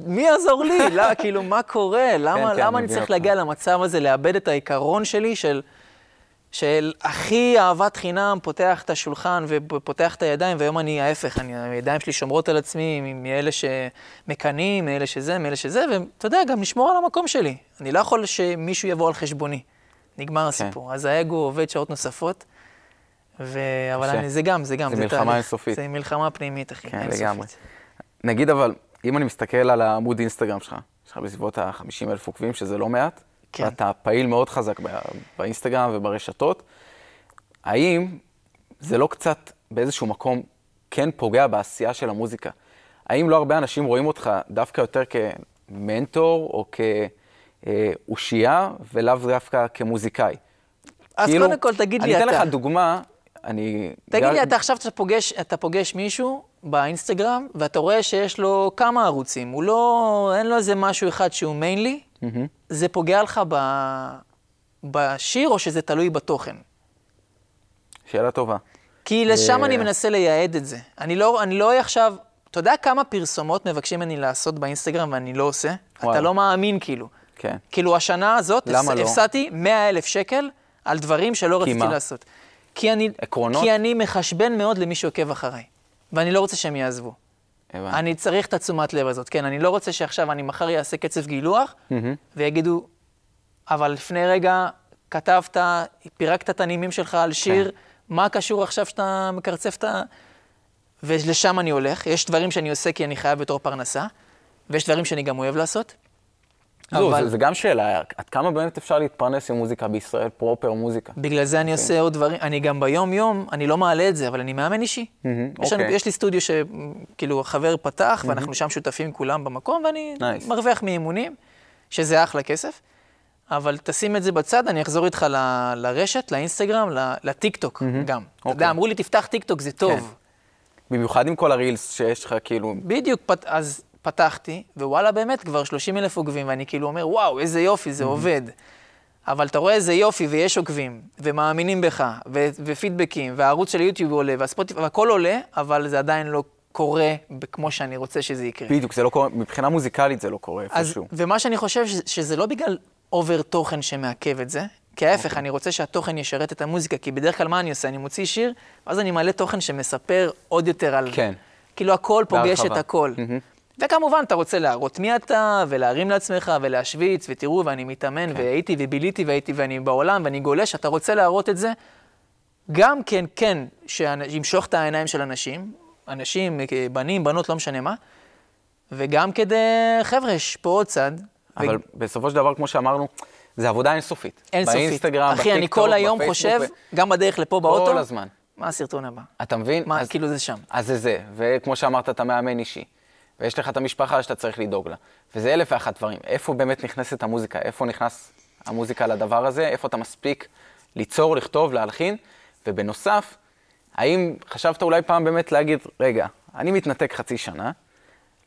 מי יעזור לי? לא, כאילו, מה קורה? למה, כן, למה כן, אני צריך אותך. להגיע למצב הזה, לאבד את העיקרון שלי של, של הכי אהבת חינם, פותח את השולחן ופותח את הידיים, והיום אני ההפך, אני, הידיים שלי שומרות על עצמי, מאלה שמקנים, מאלה שזה, מאלה שזה, ואתה יודע, גם לשמור על המקום שלי. אני לא יכול שמישהו יבוא על חשבוני. נגמר הסיפור. אז האגו עובד שעות נוספות, אבל זה גם, זה גם. זה מלחמה אינסופית. זה מלחמה פנימית, אחי. כן, לגמרי. נגיד, אבל, אם אני מסתכל על העמוד אינסטגרם שלך, יש לך בסביבות ה-חמישים אלף עוקבים, שזה לא מעט, כן. ואתה פעיל מאוד חזק באינסטגרם וברשתות. האם זה לא קצת באיזשהו מקום כן פוגע בעשייה של המוזיקה? האם לא הרבה אנשים רואים אותך דווקא יותר כמנטור או כאושייה ולאו דווקא כמוזיקאי? אז כאילו, קודם כל תגיד לי אתה. אני אתן לך דוגמה. אני תגיד גר... לי אתה עכשיו אתה פוגש, אתה פוגש מישהו באינסטגרם ואתה רואה שיש לו כמה ערוצים. הוא לא, אין לו איזה משהו אחד שהוא מיינלי. Mm-hmm. זה פוגע לך ב... בשיר או שזה תלוי בתוכן? שאלה טובה. כי לשם ו... אני מנסה לייעד את זה. אני לא, אני לא עכשיו... אתה יודע כמה פרסומות מבקשים אני לעשות באינסטגרם ואני לא עושה? וואו. אתה לא מאמין כאילו. כן. כאילו השנה הזאת הפסעתי לא? מאה אלף שקל על דברים שלא רציתי מה? לעשות. כי אני, כי אני מחשבן מאוד למי שעוקב אחריי. ואני לא רוצה שהם יעזבו. אני צריך את התשומת לב הזאת, כן, אני לא רוצה שעכשיו אני מחר יעשה קצב גילוח, ויגידו, אבל לפני רגע כתבת, פירקת את הנימים שלך על שיר, מה קשור עכשיו שאתה מקרצף את ה... ולשם אני הולך, יש דברים שאני עושה כי אני חייב בתור פרנסה, ויש דברים שאני גם אוהב לעשות, אבל... זה גם שאלה, עד כמה באמת אפשר להתפרנס עם מוזיקה בישראל, פרופר מוזיקה? בגלל זה אני עושה עוד דברים, אני גם ביום-יום, אני לא מעלה את זה, אבל אני מאמן אישי. יש לי סטודיו שכאילו חבר פתח, ואנחנו שם שותפים כולם במקום, ואני מרוויח מאימונים, שזה אחלה כסף. אבל תשים את זה בצד, אני אחזור איתך ל- לרשת, לאינסטגרם, ל- לטיקטוק גם. אתה יודע, אמרו לי, תפתח טיקטוק, זה טוב. במיוחד עם כל הרילס שיש לך, כאילו... בדיוק, אז... פתחתי, ווואלה באמת כבר שלושים אלף עוקבים, ואני כאילו אומר, וואו, איזה יופי, זה עובד. אבל אתה רואה איזה יופי, ויש עוקבים, ומאמינים בך, ו- ופידבקים, והערוץ של יוטיוב עולה, והספוטיפי, והכל עולה, אבל זה עדיין לא קורה כמו שאני רוצה שזה יקרה. בדיוק, זה לא קורה, מבחינה מוזיקלית זה לא קורה איפשהו. ומה שאני חושב, ש- שזה לא בגלל אובר תוכן שמעכב את זה, כי ההפך, אני רוצה שהתוכן ישרת את המוזיקה, כי בדרך כלל מה אני עושה? אני מוציא שיר, ואז אני מעלה תוכן שמספר עוד יותר על... כן. כאילו הכל פוגש את הכל. וכמובן, אתה רוצה להראות מי אתה, ולהרים לעצמך, ולהשוויץ, ותראו, ואני מתאמן, כן. והייתי, וביליתי, והייתי, ואני בעולם, ואני גולש, אתה רוצה להראות את זה, גם כן, כן, שימשוך את העיניים של אנשים, אנשים, בנים, בנות, לא משנה מה, וגם כדי חבר'ש, פה עוד צד. אבל ו... בסופו של דבר, כמו שאמרנו, זה עבודה אינסופית. אינסופית. באינסטגרם, אחי, בטיקטוק, אני כל היום חושב, ב... גם בדרך לפה באוטו. כל הזמן. מה הסרטון הבא? אתה מבין? מה, אז... כאילו זה שם. אז זה זה, וכמו שאמרת, אתה מאמן אישי. ויש לך את המשפחה שאתה צריך לדאוג לה. וזה אלף ואחת דברים. איפה באמת נכנסת המוזיקה? איפה נכנס המוזיקה לדבר הזה? איפה אתה מספיק ליצור, לכתוב, להלחין? ובנוסף, האם חשבת אולי פעם באמת להגיד, רגע, אני מתנתק חצי שנה,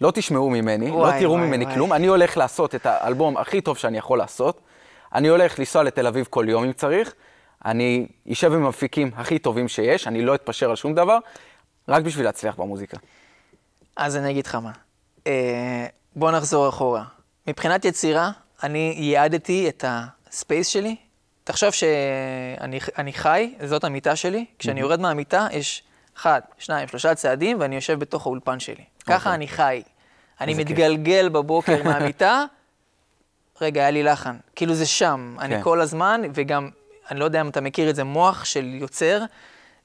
לא תשמעו ממני, וואי, לא תראו וואי, ממני וואי. כלום, אני הולך לעשות את האלבום הכי טוב שאני יכול לעשות, אני הולך לנסוע לתל אביב כל יום אם צריך, אני יישב עם המפיקים הכי טובים שיש, אני לא אתפשר על שום דבר, רק בשביל להצליח במוזיקה. אז אני אגיד לך מה. בוא נחזור אחורה. מבחינת יצירה, אני ייעדתי את הספייס שלי. תחשוב שאני חי, זאת המיטה שלי. כשאני יורד מהמיטה, יש אחד, שניים, שלושה צעדים, ואני יושב בתוך האולפן שלי. ככה אני חי. אני מתגלגל בבוקר מהמיטה. רגע, היה לי לחן. כאילו זה שם. אני כל הזמן, וגם, אני לא יודע אם אתה מכיר את זה, מוח של יוצר,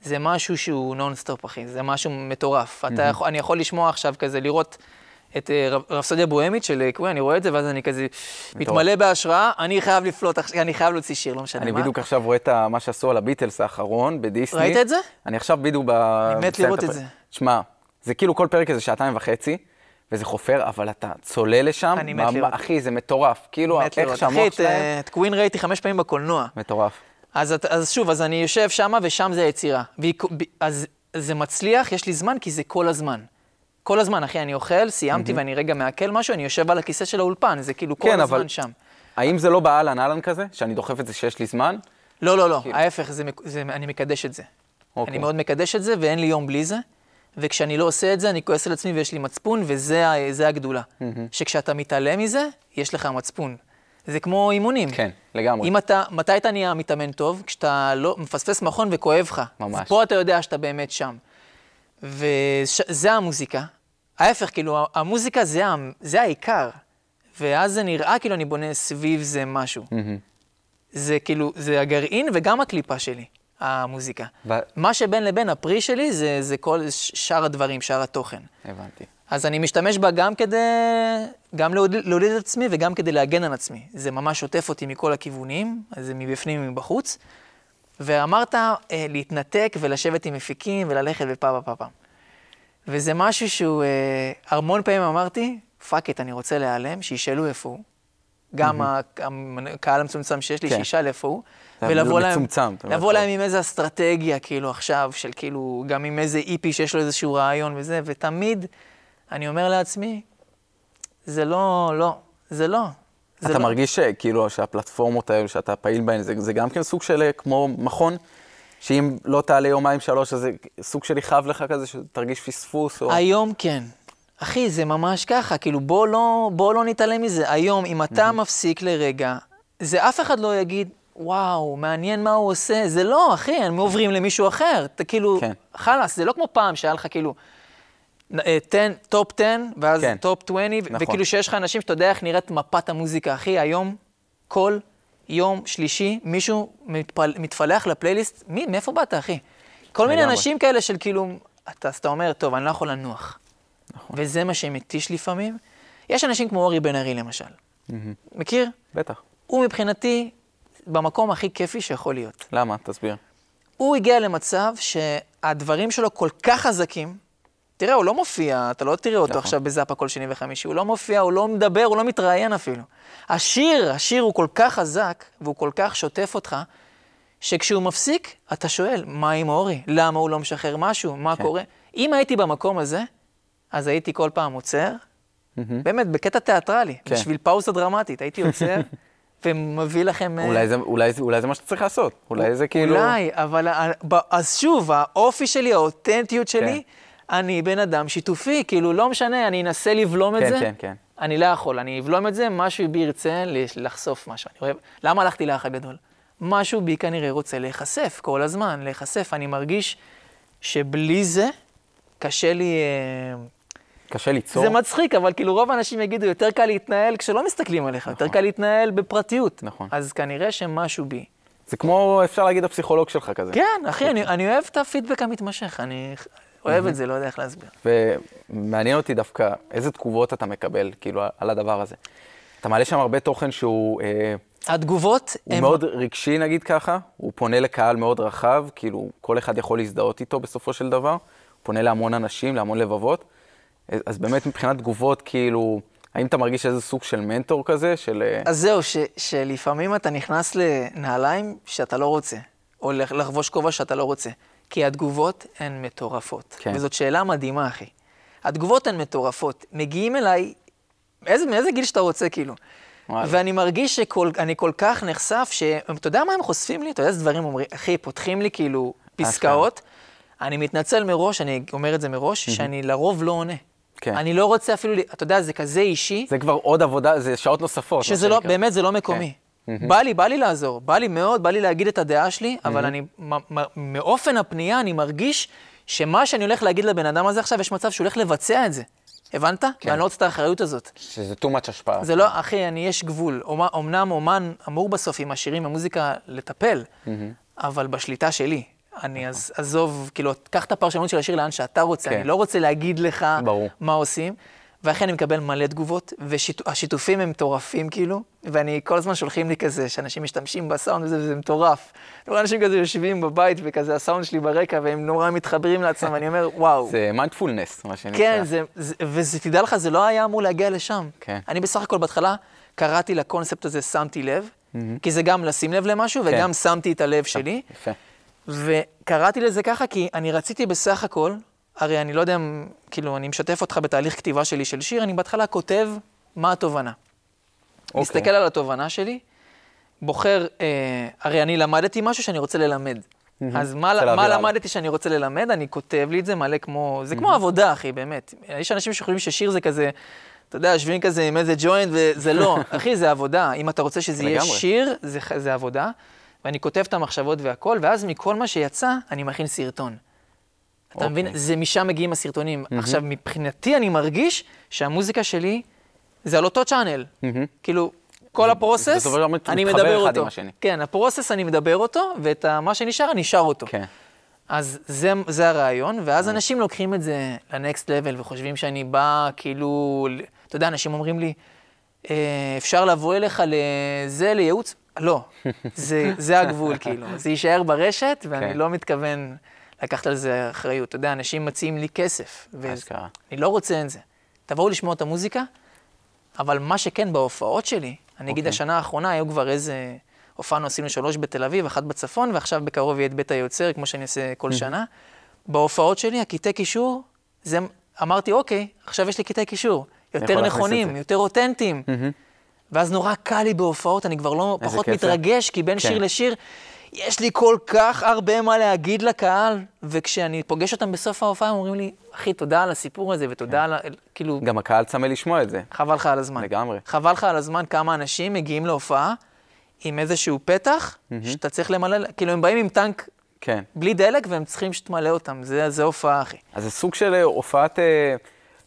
זה משהו שהוא נונסטופ, אחי. זה משהו מטורף. אתה, אני יכול לשמוע עכשיו כזה, לראות את רפסודיה בוהמית של קווי, אני רואה את זה, ואז אני כזה מתמלא בהשראה, אני חייב לפלוט, אני חייב להוציא שיר, לא משנה מה. אני בדיוק עכשיו רואה את מה שעשו על הביטלס האחרון בדיסני. ראית את זה? אני עכשיו בדיוק ב... אני מת לראות את זה. תשמע, זה כאילו כל פרק איזה שעתיים וחצי, וזה חופר, אבל אתה צולל לשם. אני מת לראות. אחי, זה מטורף. כאילו, איך שהמוח שלהם... את קווין ראיתי חמש פעמים בקולנוע. מטורף. אז, אז שוב, אז אני יושב שמה, ושם זה היצירה. אז זה מצליח, יש לי זמן, כי זה כל הזמן. כל הזמן, אחי, אני אוכל, סיימתי, ואני רגע מעכל משהו, אני יושב על הכיסא של האולפן, זה כאילו כל הזמן שם. האם זה לא באלן, אלן כזה, שאני דוחף את זה שיש לי זמן? לא, לא, לא, ההפך, אני מקדש את זה. אני מאוד מקדש את זה, ואין לי יום בלי זה, וכשאני לא עושה את זה, אני כועס על עצמי ויש לי מצפון, וזה הגדולה. שכשאתה מתעלם מזה, יש לך מצפון. זה כמו אימונים. כן, לגמרי. אם אתה, מתי אתה נהיה מתאמן טוב? כשאתה לא, מפספס מכון וכואב לך. ממש. פה אתה יודע שאתה באמת שם. וזה המוזיקה. ההפך, כאילו, המוזיקה זה, זה העיקר. ואז זה נראה, כאילו, אני בונה סביב זה משהו. Mm-hmm. זה כאילו, זה הגרעין וגם הקליפה שלי, המוזיקה. ו... מה שבין לבין הפרי שלי זה, זה כל שאר הדברים, שאר התוכן. הבנתי. אז אני משתמש בה גם כדי, גם להוליד את עצמי וגם כדי להגן על עצמי. זה ממש שוטף אותי מכל הכיוונים, זה מבפנים ומבחוץ. ואמרת אה, להתנתק ולשבת עם מפיקים וללכת ופה פה פה. וזה משהו שהוא, המון אה, פעמים אמרתי, פאק את, אני רוצה להיעלם, שישאלו איפה הוא. גם mm-hmm. הקהל המצומצם שיש לי, כן. שישאל איפה הוא. ולבוא להם, מצומצם, לבוא להם עם איזו אסטרטגיה, כאילו עכשיו, של כאילו, גם עם איזה איפי שיש לו איזשהו רעיון וזה, ותמיד... אני אומר לעצמי, זה לא, לא, זה לא. זה אתה לא. מרגיש שכאילו שהפלטפורמות האלה שאתה פעיל בהן, זה, זה גם כן סוג של כמו מכון, שאם לא תעלה יומיים שלוש, אז זה סוג של יחב לך כזה, שתרגיש פספוס או... היום כן. אחי, זה ממש ככה, כאילו בוא לא, בוא לא נתעלם מזה. היום, אם אתה mm-hmm. מפסיק לרגע, זה אף אחד לא יגיד, וואו, מעניין מה הוא עושה. זה לא, אחי, הם עוברים למישהו אחר. אתה כאילו, כן. חלס, זה לא כמו פעם שהיה לך כאילו... טופ עשר, ואז טופ עשרים, וכאילו שיש לך אנשים שאתה יודע איך נראית מפת המוזיקה, אחי, היום, כל יום שלישי, מישהו מתפלח לפלייליסט, מאיפה באת, אחי? כל מיני אנשים כאלה של כאילו, אתה אומר, טוב, אני לא יכול לנוח. וזה מה שמתיש לפעמים. יש אנשים כמו אורי בן ארי, למשל. מכיר? בטח. הוא מבחינתי במקום הכי כיפי שיכול להיות. למה? תסביר. הוא הגיע למצב שהדברים שלו כל כך חזקים, תראה, הוא לא מופיע, אתה לא תראה אותו עכשיו בזאפה כל שני וחמישי, הוא לא מופיע, הוא לא מדבר, הוא לא מתראיין אפילו. השיר, השיר הוא כל כך חזק, והוא כל כך שוטף אותך, שכשהוא מפסיק, אתה שואל, מה עם אורי? למה הוא לא משחרר משהו? מה קורה? אם הייתי במקום הזה, אז הייתי כל פעם עוצר, באמת, בקטע תיאטרלי, בשביל פאוסה דרמטית, הייתי עוצר, ומביא לכם... אולי זה, אולי, אולי זה מה שאתה צריך לעשות. אולי זה כאילו... אולי, אבל אז שוב, האופי שלי, האותנטיות שלי, אני בן אדם שיתופי, כאילו לא משנה, אני אנסה לבלום את זה. כן, כן, כן. אני לא יכול, אני אבלום את זה, משהו בי ירצה לחשוף משהו. אני אוהב, למה הלכתי לאח הגדול? משהו בי כנראה רוצה להיחשף כל הזמן, להיחשף. אני מרגיש שבלי זה קשה לי... קשה ליצור. זה מצחיק, אבל כאילו רוב האנשים יגידו, יותר קל להתנהל כשלא מסתכלים עליך, נכון. יותר קל להתנהל בפרטיות. נכון. אז כנראה שמשהו בי. זה כמו, אפשר להגיד, הפסיכולוג שלך כזה. כן, אחי, אני, אני אוהב את הפידבק המתמשך, אני אוהב את זה, לא יודע איך להסביר. ומעניין אותי דווקא, איזה תגובות אתה מקבל, כאילו, על הדבר הזה. אתה מעלה שם הרבה תוכן שהוא... התגובות הוא הם... מאוד רגשי, נגיד ככה, הוא פונה לקהל מאוד רחב, כאילו, כל אחד יכול להזדהות איתו בסופו של דבר, הוא פונה להמון אנשים, להמון לבבות. אז באמת מבחינת תגובות, כאילו, האם אתה מרגיש איזה סוג של מנטור כזה? של... אז זהו, ש, שלפעמים אתה נכנס לנעליים שאתה לא רוצה, או לחבוש כובע שאתה לא רוצה, כי התגובות הן מטורפות. כן. וזאת שאלה מדהימה, אחי. התגובות הן מטורפות, מגיעים אליי, איזה, מאיזה גיל שאתה רוצה, כאילו. וואלה. ואני מרגיש שאני כל כך נחשף, שאתה יודע מה הם חושפים לי? אתה יודע איזה דברים אומרים, אחי, פותחים לי כאילו פסקאות, אחרי. אני מתנצל מראש, אני אומר את זה מראש, mm-hmm. שאני לרוב לא עונה. כן. אני לא רוצה אפילו, אתה יודע, זה כזה אישי. זה כבר עוד עבודה, זה שעות נוספות. שזה לא, באמת זה לא מקומי. כן. בא לי, בא לי לעזור, בא לי מאוד, בא לי להגיד את הדעה שלי, אבל אני, מאופן הפנייה אני מרגיש שמה שאני הולך להגיד לבן אדם הזה עכשיו, יש מצב שהוא הולך לבצע את זה. הבנת? כן. ואני לא רוצה את האחריות הזאת. שזה too much השפעה. זה לא, אחי, אני, יש גבול. אומנם אומן אמור בסוף עם השירים, המוזיקה, לטפל, אבל בשליטה שלי. אני אז עזוב, כאילו, קח את הפרשנות של השיר לאן שאתה רוצה, אני לא רוצה להגיד לך מה עושים, ואחרי אני מקבל מלא תגובות, והשיתופים הם מטורפים, כאילו, ואני כל הזמן שולחים לי כזה, שאנשים משתמשים בסאונד וזה, וזה מטורף. אנשים כזה יושבים בבית, וכזה הסאונד שלי ברקע, והם נורא מתחברים לעצמם, ואני אומר, וואו. זה מיינדפולנס, מה שנקרא. כן, ותדע לך, זה לא היה אמור להגיע לשם. אני בסך הכל בהתחלה קראתי לקונספט הזה, שמתי לב, כי זה גם לשים לב למשהו, וגם שמתי את הלב שלי. וקראתי לזה ככה, כי אני רציתי בסך הכל, הרי אני לא יודע, כאילו, אני משתף אותך בתהליך כתיבה שלי של שיר, אני בהתחלה כותב מה התובנה. Okay. מסתכל על התובנה שלי, בוחר, אה, הרי אני למדתי משהו שאני רוצה ללמד. Mm-hmm. אז מה, מה למדתי שאני רוצה ללמד? אני כותב לי את זה מלא כמו, זה mm-hmm. כמו עבודה, אחי, באמת. יש אנשים שחושבים ששיר זה כזה, אתה יודע, שבילים כזה עם איזה ג'וינט, וזה לא. אחי, זה עבודה. אם אתה רוצה שזה יהיה שיר, זה, זה עבודה. ואני כותב את המחשבות והכל, ואז מכל מה שיצא, אני מכין סרטון. Okay. אתה מבין? זה משם מגיעים הסרטונים. Mm-hmm. עכשיו, מבחינתי אני מרגיש שהמוזיקה שלי, זה על אותו צ'אנל. Mm-hmm. כאילו, כל הפרוסס, אני מדבר אותו. כן, הפרוסס אני מדבר אותו, ואת מה שנשאר, אני שר אותו. Okay. אז זה, זה הרעיון, ואז mm-hmm. אנשים לוקחים את זה לנקסט לבל, וחושבים שאני בא, כאילו, אתה יודע, אנשים אומרים לי, אפשר לבוא אליך לזה, לייעוץ? לא, זה, זה הגבול, כאילו. זה יישאר ברשת, ואני לא מתכוון לקחת על זה אחריות. אתה יודע, אנשים מציעים לי כסף, ואני לא רוצה את זה. תבואו לשמוע את המוזיקה, אבל מה שכן בהופעות שלי, אני אגיד, השנה האחרונה היו כבר איזה... הופענו, עשינו שלוש בתל אביב, אחת בצפון, ועכשיו בקרוב יהיה את בית היוצר, כמו שאני עושה כל שנה. בהופעות שלי, הכיתה קישור, זה... אמרתי, אוקיי, עכשיו יש לי כיתה קישור. יותר נכונים, יותר אותנטיים. ואז נורא קל לי בהופעות, אני כבר לא פחות מתרגש, כי בין שיר לשיר, יש לי כל כך הרבה מה להגיד לקהל, וכשאני פוגש אותם בסוף ההופעה, הם אומרים לי, אחי, תודה על הסיפור הזה, ותודה על... כאילו... גם הקהל צמא לשמוע את זה. חבל לך על הזמן. לגמרי. חבל לך על הזמן כמה אנשים מגיעים להופעה, עם איזשהו פתח, שאתה צריך למלא... כאילו, הם באים עם טנק בלי דלק, והם צריכים שתמלא אותם. זה הופעה, אחי. אז זה סוג של הופעת...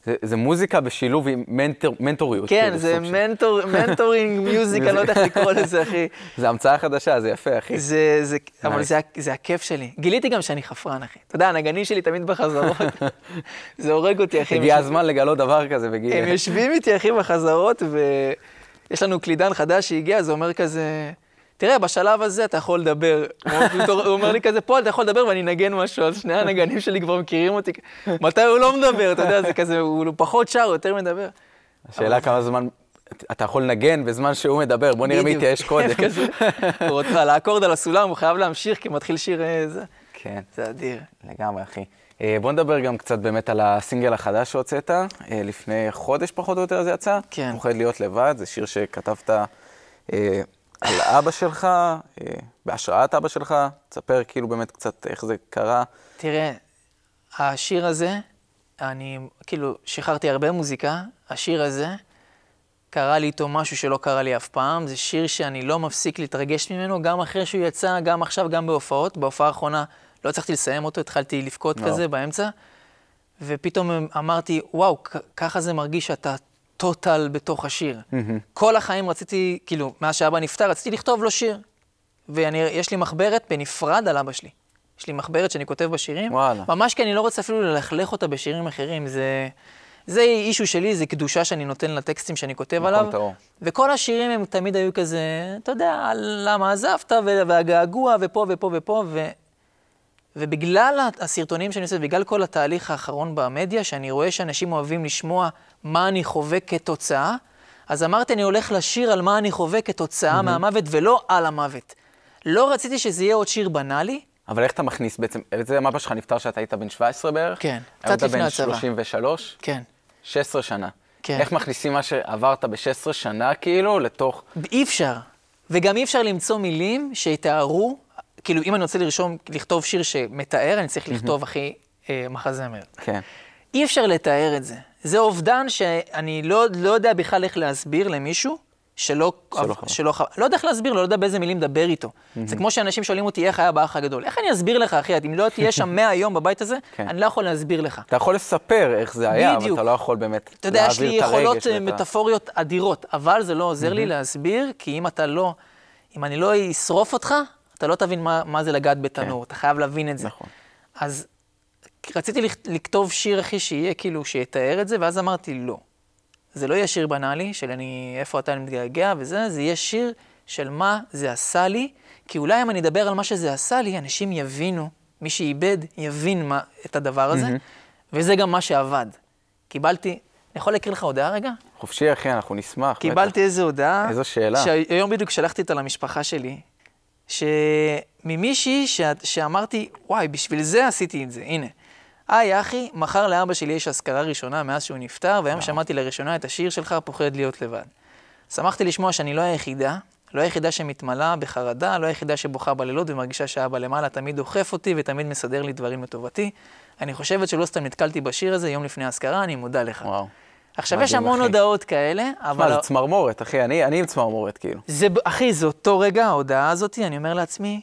זה, זה מוזיקה בשילוב עם מנטור, מנטוריות. כן, זה מנטור, מנטורינג מיוזיק, אני לא יודע איך לקרוא לזה, אחי. זה המצאה חדשה, זה יפה, אחי. זה, זה, אבל זה, זה הכיף שלי. גיליתי גם שאני חפרן, אחי. אתה יודע, הנגנים שלי תמיד בחזרות. זה הורג אותי, אחי. הגיע הזמן לגלות דבר כזה בגיל. הם יושבים איתי, אחי, בחזרות, ו... יש לנו קלידן חדש שהגיע, זה אומר כזה, תראה, בשלב הזה אתה יכול לדבר. הוא אומר לי כזה, פה אתה יכול לדבר ואני נגן משהו, אז שני הנגנים שלי כבר מכירים אותי. מתי הוא לא מדבר, אתה יודע, זה כזה, הוא פחות שר, הוא יותר מדבר. השאלה כמה זמן, אתה יכול לנגן בזמן שהוא מדבר, בוא נראה מי תיאש קודם. הוא רוצה לאקורד על הסולם, הוא חייב להמשיך, כי מתחיל שיר זה. כן. זה אדיר. לגמרי, אחי. בוא נדבר גם קצת באמת על הסינגל החדש שהוצאת, לפני חודש פחות או יותר זה יצא. כן. פוחד להיות לבד, זה שיר שכתבת על אבא שלך, בהשראת אבא שלך, תספר כאילו באמת קצת איך זה קרה. תראה, השיר הזה, אני כאילו שחררתי הרבה מוזיקה, השיר הזה קרה לי איתו משהו שלא קרה לי אף פעם, זה שיר שאני לא מפסיק להתרגש ממנו, גם אחרי שהוא יצא, גם עכשיו, גם בהופעות, בהופעה האחרונה, לא הצלחתי לסיים אותו, התחלתי לבכות no. כזה באמצע, ופתאום אמרתי, וואו, ככה זה מרגיש שאתה טוטל בתוך השיר. Mm-hmm. כל החיים רציתי, כאילו, מאז שאבא נפטר, רציתי לכתוב לו שיר. ויש לי מחברת בנפרד על אבא שלי. יש לי מחברת שאני כותב בשירים. וואלה. ממש כי אני לא רוצה אפילו ללכלך אותה בשירים אחרים. זה, זה אישו שלי, זה קדושה שאני נותן לטקסטים שאני כותב עליו. טעור. וכל השירים הם תמיד היו כזה, אתה יודע, למה עזבת, והגעגוע, ופה ופה ופה, ו... ובגלל הסרטונים שאני עושה, בגלל כל התהליך האחרון במדיה, שאני רואה שאנשים אוהבים לשמוע מה אני חווה כתוצאה, אז אמרתי, אני הולך לשיר על מה אני חווה כתוצאה מהמוות, ולא על המוות. לא רציתי שזה יהיה עוד שיר בנאלי. אבל איך אתה מכניס בעצם, זה המפה שלך נפטר שאתה היית בן שבע עשרה בערך? כן, קצת לפני הצבא. היית בן שלושים ושלוש? כן. שש עשרה שנה. כן. איך מכניסים מה שעברת ב-שש עשרה שנה כאילו לתוך... אי אפשר. וגם אי אפשר למצוא מילים שיתארו כאילו, אם אני רוצה לרשום, לכתוב שיר שמתאר, אני צריך לכתוב הכי אה, מחזמר. כן. אי אפשר לתאר את זה. זה אובדן שאני לא, לא יודע בכלל איך להסביר למישהו, שלא... שלא חבר. שלא, לא יודע איך להסביר לו, לא יודע באיזה מילים לדבר איתו. זה כמו שאנשים שואלים אותי, איך היה באח הגדול? איך אני אסביר לך, אחי? אם לא תהיה שם מאה יום בבית הזה, כן. אני לא יכול להסביר לך. אתה יכול לספר איך זה היה, בדיוק. אבל אתה לא יכול באמת להעביר את הרגש. אתה יודע, יש לי יכולות מטאפוריות אדירות, אבל זה לא עוזר לי להסביר, כי אם אתה לא... אם אני לא אשרוף אותך, אתה לא תבין מה, מה זה לגעת בתנור, כן. אתה חייב להבין את זה. נכון. אז רציתי לכתוב שיר אחי שיהיה, כאילו, שיתאר את זה, ואז אמרתי, לא. זה לא יהיה שיר בנאלי, של אני, איפה אתה אני מתגעגע וזה, זה יהיה שיר של מה זה עשה לי, כי אולי אם אני אדבר על מה שזה עשה לי, אנשים יבינו, מי שאיבד יבין מה, את הדבר הזה, mm-hmm. וזה גם מה שעבד. קיבלתי... אני יכול להקריא לך הודעה רגע? חופשי אחי, אנחנו נשמח. קיבלתי בטח. איזו הודעה. איזו שאלה. שהיום בדיוק שלחתי אותה למשפחה שלי, שממישהי ש... שאמרתי, וואי, בשביל זה עשיתי את זה, הנה. היי אחי, מחר לאבא שלי יש אזכרה ראשונה מאז שהוא נפטר, והיום שמעתי לראשונה את השיר שלך, פוחד להיות לבד. שמחתי לשמוע שאני לא היחידה, לא היחידה שמתמלה בחרדה, לא היחידה שבוכה בלילות ומרגישה שהאבא למעלה תמיד דוחף אותי ותמיד מסדר לי דברים לטובתי. אני חושבת שלא סתם נתקלתי בשיר הזה, יום לפני האזכרה, אני מודה לך. וואו. עכשיו יש המון הודעות כאלה, אבל... מה, זה צמרמורת, אחי, אני, אני עם צמרמורת, כאילו. זה, אחי, זה אותו רגע, ההודעה הזאת, אני אומר לעצמי,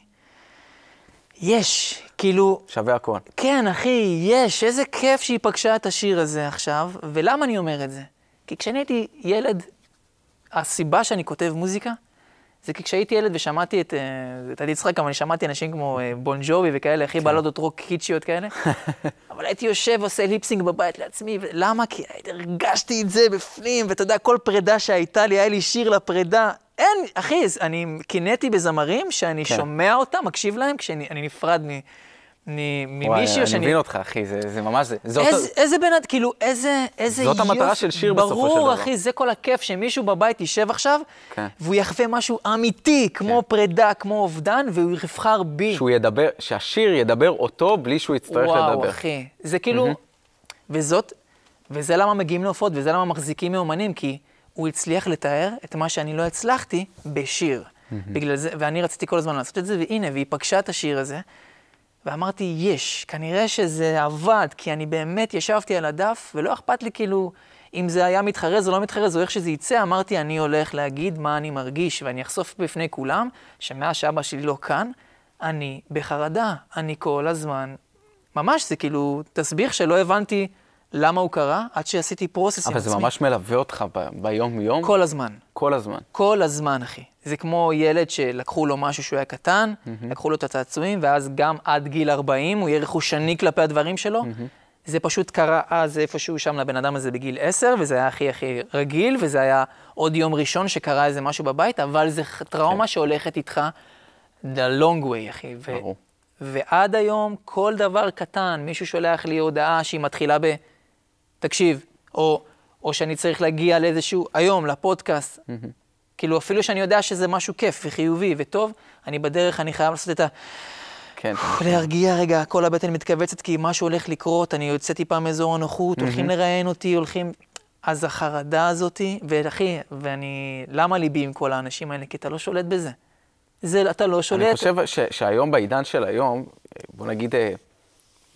יש, כאילו... שווה הכל. כן, אחי, יש, איזה כיף שהיא פגשה את השיר הזה עכשיו, ולמה אני אומר את זה? כי כשאני הייתי ילד, הסיבה שאני כותב מוזיקה, זה כי כשהייתי ילד ושמעתי את... את עדי צחק, אבל אני שמעתי אנשים כמו בון ג'ובי וכאלה, הכי בלדות רוק קיצ'יות כאלה. אבל הייתי יושב ועושה ליפסינג בבית לעצמי, ולמה? כי הרגשתי את זה בפנים, ואתה יודע, כל פרידה שהייתה לי, היה לי שיר לפרידה. אין, אחי, אני קינאתי בזמרים שאני שומע אותם, מקשיב להם, כשאני נפרד ממישהו שאני... אני מבין אותך, אחי, זה ממש... איזה בן עד, כאילו, איזה... זאת המטרה של שיר בסופו של דבר. ברור, אחי, זה כל הכיף שמישהו בבית יישב עכשיו, והוא יחווה משהו אמיתי, כמו פרידה, כמו אובדן, והוא יבחר בי. שהוא ידבר, שהשיר ידבר אותו בלי שהוא יצטרך לדבר. וואו, אחי, זה כאילו... וזאת, וזה למה מגיעים להופעות, וזה למה מחזיקים מאומנים, כי הוא הצליח לתאר את מה שאני לא הצלחתי בשיר. בגלל זה, ואני רציתי כל הזמן לעשות את זה, והנה, והיא פגשה את השיר הזה, ואמרתי, יש, כנראה שזה עבד, כי אני באמת ישבתי על הדף, ולא אכפת לי כאילו, אם זה היה מתחרז או לא מתחרז, או איך שזה יצא, אמרתי, אני הולך להגיד מה אני מרגיש, ואני אחשוף בפני כולם, שמאז שאבא שלי לא כאן, אני בחרדה, אני כל הזמן. ממש, זה כאילו, תסביך שלא הבנתי למה הוא קרה, עד שעשיתי פרוסס עם עצמי. אבל זה ממש מלווה אותך ביום-יום? כל הזמן. כל הזמן? כל הזמן, אחי. זה כמו ילד שלקחו לו משהו שהוא היה קטן, לקחו לו את הצעצועים, ואז גם עד גיל ארבעים הוא יהיה רכושני כלפי הדברים שלו, זה פשוט קרה אז איפשהו שם לבן אדם הזה בגיל עשר, וזה היה הכי הכי רגיל, וזה היה עוד יום ראשון שקרה איזה משהו בבית, אבל זה טראומה שהולכת איתך the long way, אחי. ו- ועד היום כל דבר קטן, מישהו שולח לי הודעה שהיא מתחילה ב... תקשיב, או, או שאני צריך להגיע לאיזשהו היום, לפודקאסט, כאילו אפילו שאני יודע שזה משהו כיף וחיובי וטוב, אני בדרך, אני חייב לעשות את ה... להרגיע רגע, כל הבטן מתכווצת, כי משהו הולך לקרות, אני יוצא טיפה מאזור הנוחות, הולכים לראיין אותי, הולכים... אז החרדה הזאת, ואחי, ואני... למה ליבי עם כל האנשים האלה? כי אתה לא שולט בזה. זה, אתה לא שולט. אני חושב שהיום, בעידן של היום, בוא נגיד,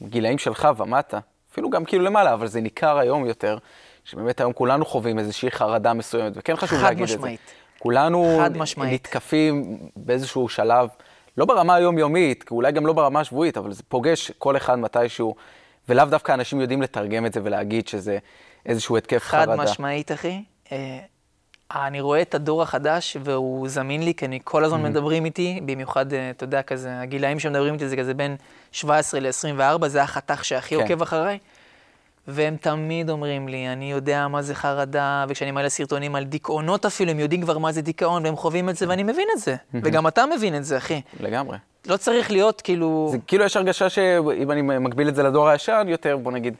גילאים שלך ומטה, אפילו גם כאילו למעלה, אבל זה ניכר היום יותר, שבאמת היום כולנו חווים איזושהי חרדה מסוימת, וכן חשוב להגיד את זה. חד משמעית. כולנו נתקפים באיזשהו שלב, לא ברמה היומיומית, אולי גם לא ברמה השבועית, אבל זה פוגש כל אחד מתישהו, ולאו דווקא אנשים יודעים לתרגם את זה ולהגיד שזה איזשהו התקף חרדה. חד משמעית, אחי. אני רואה את הדור החדש, והוא זמין לי, כי אני כל הזמן מדברים איתי, במיוחד, אתה יודע, כזה, הגילאים שמדברים איתי זה כזה בין שבע עשרה לעשרים וארבע, זה החתך שהכי עוקב אחריי. והם תמיד אומרים לי, אני יודע מה זה חרדה, וכשאני מעלה סרטונים על דיכאונות אפילו, הם יודעים כבר מה זה דיכאון, והם חווים את זה, ואני מבין את זה. וגם אתה מבין את זה, אחי. לגמרי. לא צריך להיות כאילו... זה כאילו יש הרגשה שאם אני מקביל את זה לדור הישן יותר, בוא נגיד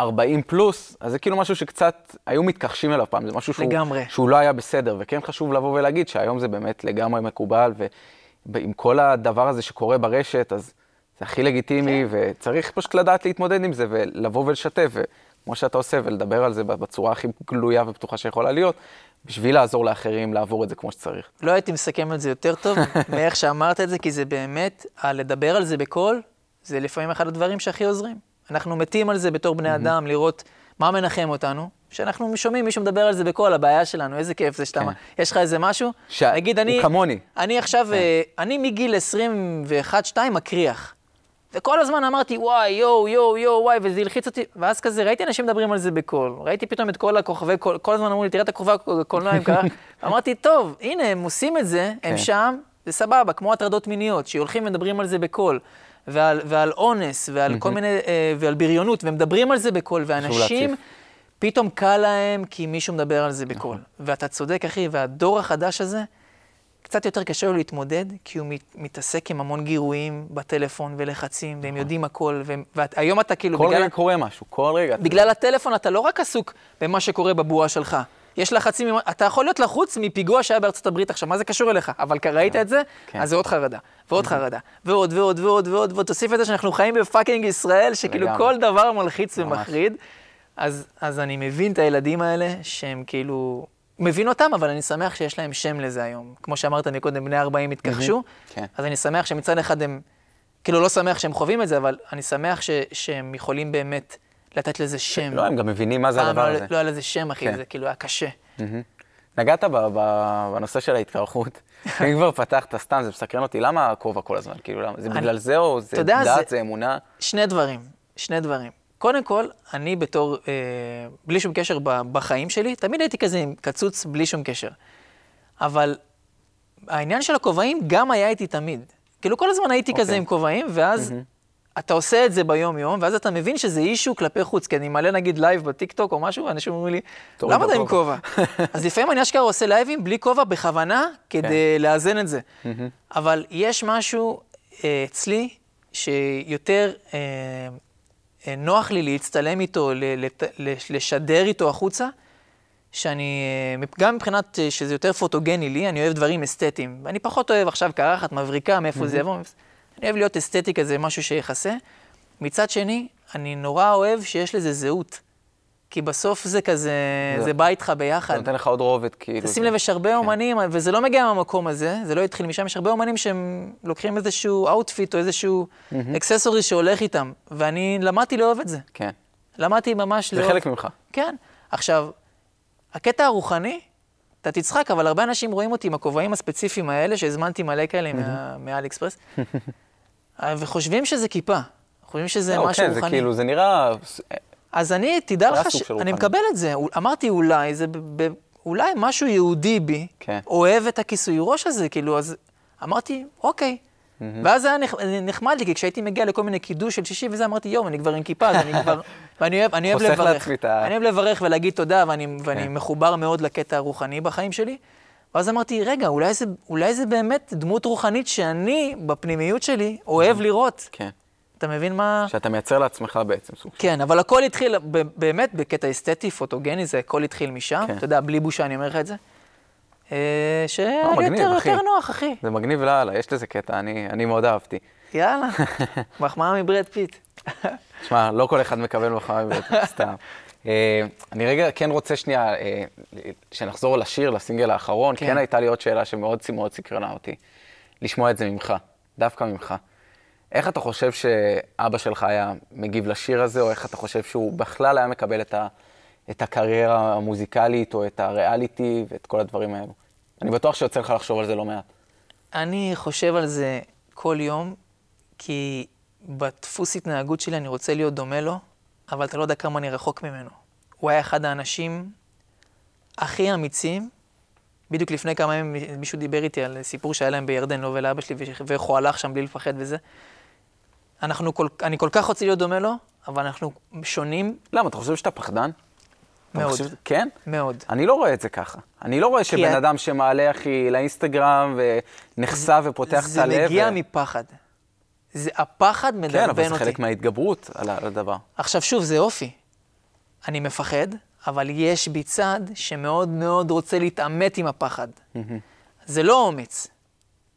ארבעים פלוס, אז זה כאילו משהו שקצת היו מתכחשים אליו פעם, זה משהו שהוא, שהוא לא היה בסדר, וכן חשוב לבוא ולהגיד שהיום זה באמת לגמרי מקובל, ועם כל הדבר הזה שקורה ברשת, אז... זה הכי לגיטימי, כן. וצריך פשוט לדעת להתמודד עם זה, ולבוא ולשתף, וכמו שאתה עושה, ולדבר על זה בצורה הכי גלויה ופתוחה שיכולה להיות, בשביל לעזור לאחרים לעבור את זה כמו שצריך. לא הייתי מסכם את זה יותר טוב, מאיך שאמרת את זה, כי זה באמת, לדבר על זה בכל, זה לפעמים אחד הדברים שהכי עוזרים. אנחנו מתים על זה בתור בני אדם, לראות מה מנחם אותנו, שאנחנו שומעים מישהו מדבר על זה בכל, הבעיה שלנו, איזה כיף זה שאתה, כן. יש לך איזה משהו? ש... נגיד, אני, כמוני. אני עכשיו, כן. אני מגיל עשרים ואחת עשרים ושתיים מקריח. וכל הזמן אמרתי, וואי, יו, יו, יו, וואי, וזה הלחיץ אותי, ואז כזה, ראיתי אנשים מדברים על זה בכל, ראיתי פתאום את כל הכוכבי, כל, כל הזמן אמרו לי, תראה את הכוכבי הקולנועיים ככה, אמרתי, טוב, הנה, הם עושים את זה, הם שם, זה סבבה, כמו הטרדות מיניות, שהולכים ומדברים על זה בכל, ועל, ועל אונס, ועל כל מיני, ועל בריונות, ומדברים על זה בכל, ואנשים פתאום קל להם, כי מישהו מדבר על זה בכל. ואתה צודק, אחי, והדור החדש הזה, קצת יותר קשה לו להתמודד, כי הוא מתעסק עם המון גירויים בטלפון ולחצים, והם יודעים הכל, והיום אתה כאילו... כל רגע קורה משהו, כל רגע. בגלל הטלפון אתה לא רק עסוק במה שקורה בבועה שלך. יש לחצים, אתה יכול להיות לחוץ מפיגוע שהיה בארצות הברית עכשיו, מה זה קשור אליך? אבל כראית את זה, אז זה עוד חרדה, ועוד חרדה, ועוד ועוד ועוד ועוד, ותוסיף את זה שאנחנו חיים בפאקינג ישראל, שכאילו כל דבר מלחיץ ומחריד. אז אני מבין את הילדים האלה שהם כאילו... מבין אותם, אבל אני שמח שיש להם שם לזה היום. כמו שאמרת מקודם, בני ארבעים התכחשו, אז אני שמח שמצד אחד הם, כאילו לא שמח שהם חווים את זה, אבל אני שמח שהם יכולים באמת לתת לזה שם. לא, הם גם מבינים מה זה הדבר הזה. לא היה לזה שם, אחי, זה כאילו היה קשה. נגעת בנושא של ההתקרחות. אני כבר פתחת סתם, זה מסקרן אותי, למה הכובע כל הזמן? כאילו, למה? זה בגלל זה או זה דעת, זה אמונה? שני דברים, שני דברים. קודם כל, אני בתור, אה, בלי שום קשר בחיים שלי, תמיד הייתי כזה עם קצוץ בלי שום קשר. אבל העניין של הכובעים גם היה איתי תמיד. כאילו כל הזמן הייתי okay. כזה עם כובעים, ואז mm-hmm. אתה עושה את זה ביום-יום, ואז אתה מבין שזה אישו כלפי חוץ, כי אני מעלה נגיד לייב בטיקטוק או משהו, ואנשים אומרים לי, למה אתה עם כובע? אז לפעמים אני אשכרה עושה לייבים בלי כובע בכוונה, כדי okay. לאזן את זה. Mm-hmm. אבל יש משהו אה, אצלי שיותר... אה, נוח לי להצטלם איתו, לשדר איתו החוצה, שאני, גם מבחינת שזה יותר פוטוגני לי, אני אוהב דברים אסתטיים. אני פחות אוהב עכשיו קרחת, מבריקה, מאיפה זה יבוא. אני אוהב להיות אסתטי כזה, משהו שיחסה. מצד שני, אני נורא אוהב שיש לזה זהות. כי בסוף זה כזה, זה בא איתך ביחד. זה נותן לך עוד רובד, כאילו. תשים לב, יש הרבה אומנים, וזה לא מגיע מהמקום הזה, זה לא התחיל משם, יש הרבה אומנים שהם לוקחים איזשהו אוטפיט או איזשהו אקססורי שהולך איתם, ואני למדתי לאהוב את זה. כן. למדתי ממש לאהוב. זה חלק ממך. כן. עכשיו, הקטע הרוחני, אתה תצחק, אבל הרבה אנשים רואים אותי עם הכובעים הספציפיים האלה, שהזמנתי מלא כאלה מאל אקספרס, וחושבים שזה כיפה, חושבים שזה משהו רוחני. אז אני, תדע לך, ש... אני מקבל את זה. אמרתי אולי, זה ב... ב... אולי משהו יהודי בי, כן. אוהב את הכיסוי ראש הזה, כאילו, אז אמרתי, אוקיי, ואז זה היה נחמד לי, כי כשהייתי מגיע לכל מיני קידוש של שישי וזה, אמרתי, יום, אני כבר עם כיפה, אז אני כבר... ואני אוהב לברך. אני אוהב לברך ולהגיד תודה, ואני מחובר מאוד לקטע הרוחני בחיים שלי. ואז אמרתי, רגע, אולי זה באמת דמות רוחנית שאני, בפנימיות שלי, אוהב לראות. כן. אתה מבין מה... שאתה מייצר לעצמך בעצם סוג. כן, אבל הכל התחיל, באמת, בקטע אסתטי, פוטוגני, זה הכל התחיל משם. אתה יודע, בלי בושה אני אומר לך את זה. שיותר יותר נוח, אחי. זה מגניב לאללה, יש לזה קטע, אני מאוד אהבתי. יאללה, מחמאה מברד פיט. תשמע, לא כל אחד מקבל מחמאה מברד פיט, סתם. אני רגע כן רוצה שנייה, שנחזור לשיר, לסינגל האחרון, כן הייתה לי עוד שאלה שמאוד מאוד סקרנה אותי, לשמוע את זה ממך, דווקא ממך. איך אתה חושב שאבא שלך היה מגיב לשיר הזה, או איך אתה חושב שהוא בכלל היה מקבל את ה... את הקריירה המוזיקלית, או את הריאליטי, ואת כל הדברים האלו. אני בטוח שיוצא לך לחשוב על זה לא מעט. אני חושב על זה כל יום, כי בדפוס התנהגות שלי אני רוצה להיות דומה לו, אבל אתה לא יודע כמה אני רחוק ממנו. הוא היה אחד האנשים הכי אמיצים. בדיוק לפני כמה ימים מישהו דיבר איתי על סיפור שהיה להם בירדן, לא ולאבא שלי, ואיך הוא הלך שם בלי לפחד וזה. אנחנו כל, אני כל כך רוצה להיות דומה לו, אבל אנחנו שונים. למה? אתה חושב שאתה פחדן? מאוד. כן? מאוד. אני לא רואה את זה ככה. אני לא רואה שבן אדם שמעלה אחי לאינסטגרם ונחשף ופותח את הלב. זה מגיע מפחד. הפחד מדרבן אותי. כן, אבל זה חלק מההתגברות על הדבר. עכשיו שוב, זה אופי. אני מפחד, אבל יש בי צד שמאוד מאוד רוצה להתעמת עם הפחד. זה לא אומץ.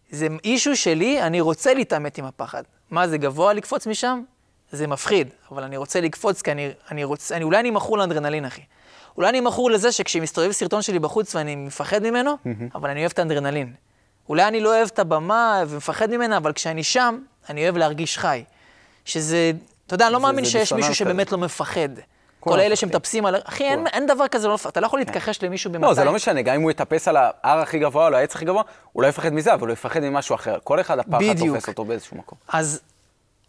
זה אישו שלי, אני רוצה להתעמת עם הפחד. מה, זה גבוה לקפוץ משם? זה מפחיד, אבל אני רוצה לקפוץ כי אני רוצה, אולי אני מכור לאנדרנלין, אחי. אולי אני מכור לזה שכשמסתובב סרטון שלי בחוץ ואני מפחד ממנו, אבל אני אוהב את האנדרנלין. אולי אני לא אוהב את הבמה ומפחד ממנה, אבל כשאני שם, אני אוהב להרגיש חי. שזה, אתה יודע, אני לא מאמין שיש מישהו שבאמת לא מפחד. כל אלה שמטפסים על... אחי, אין דבר כזה, אתה לא יכול להתכחש למישהו במתי. לא, זה לא משנה, גם אם הוא יטפס על ההר הכי גבוה, על העץ הכי גבוה, הוא לא יפחד מזה, אבל הוא יפחד ממשהו אחר. כל אחד הפחד תופס אותו באיזשהו מקום. אז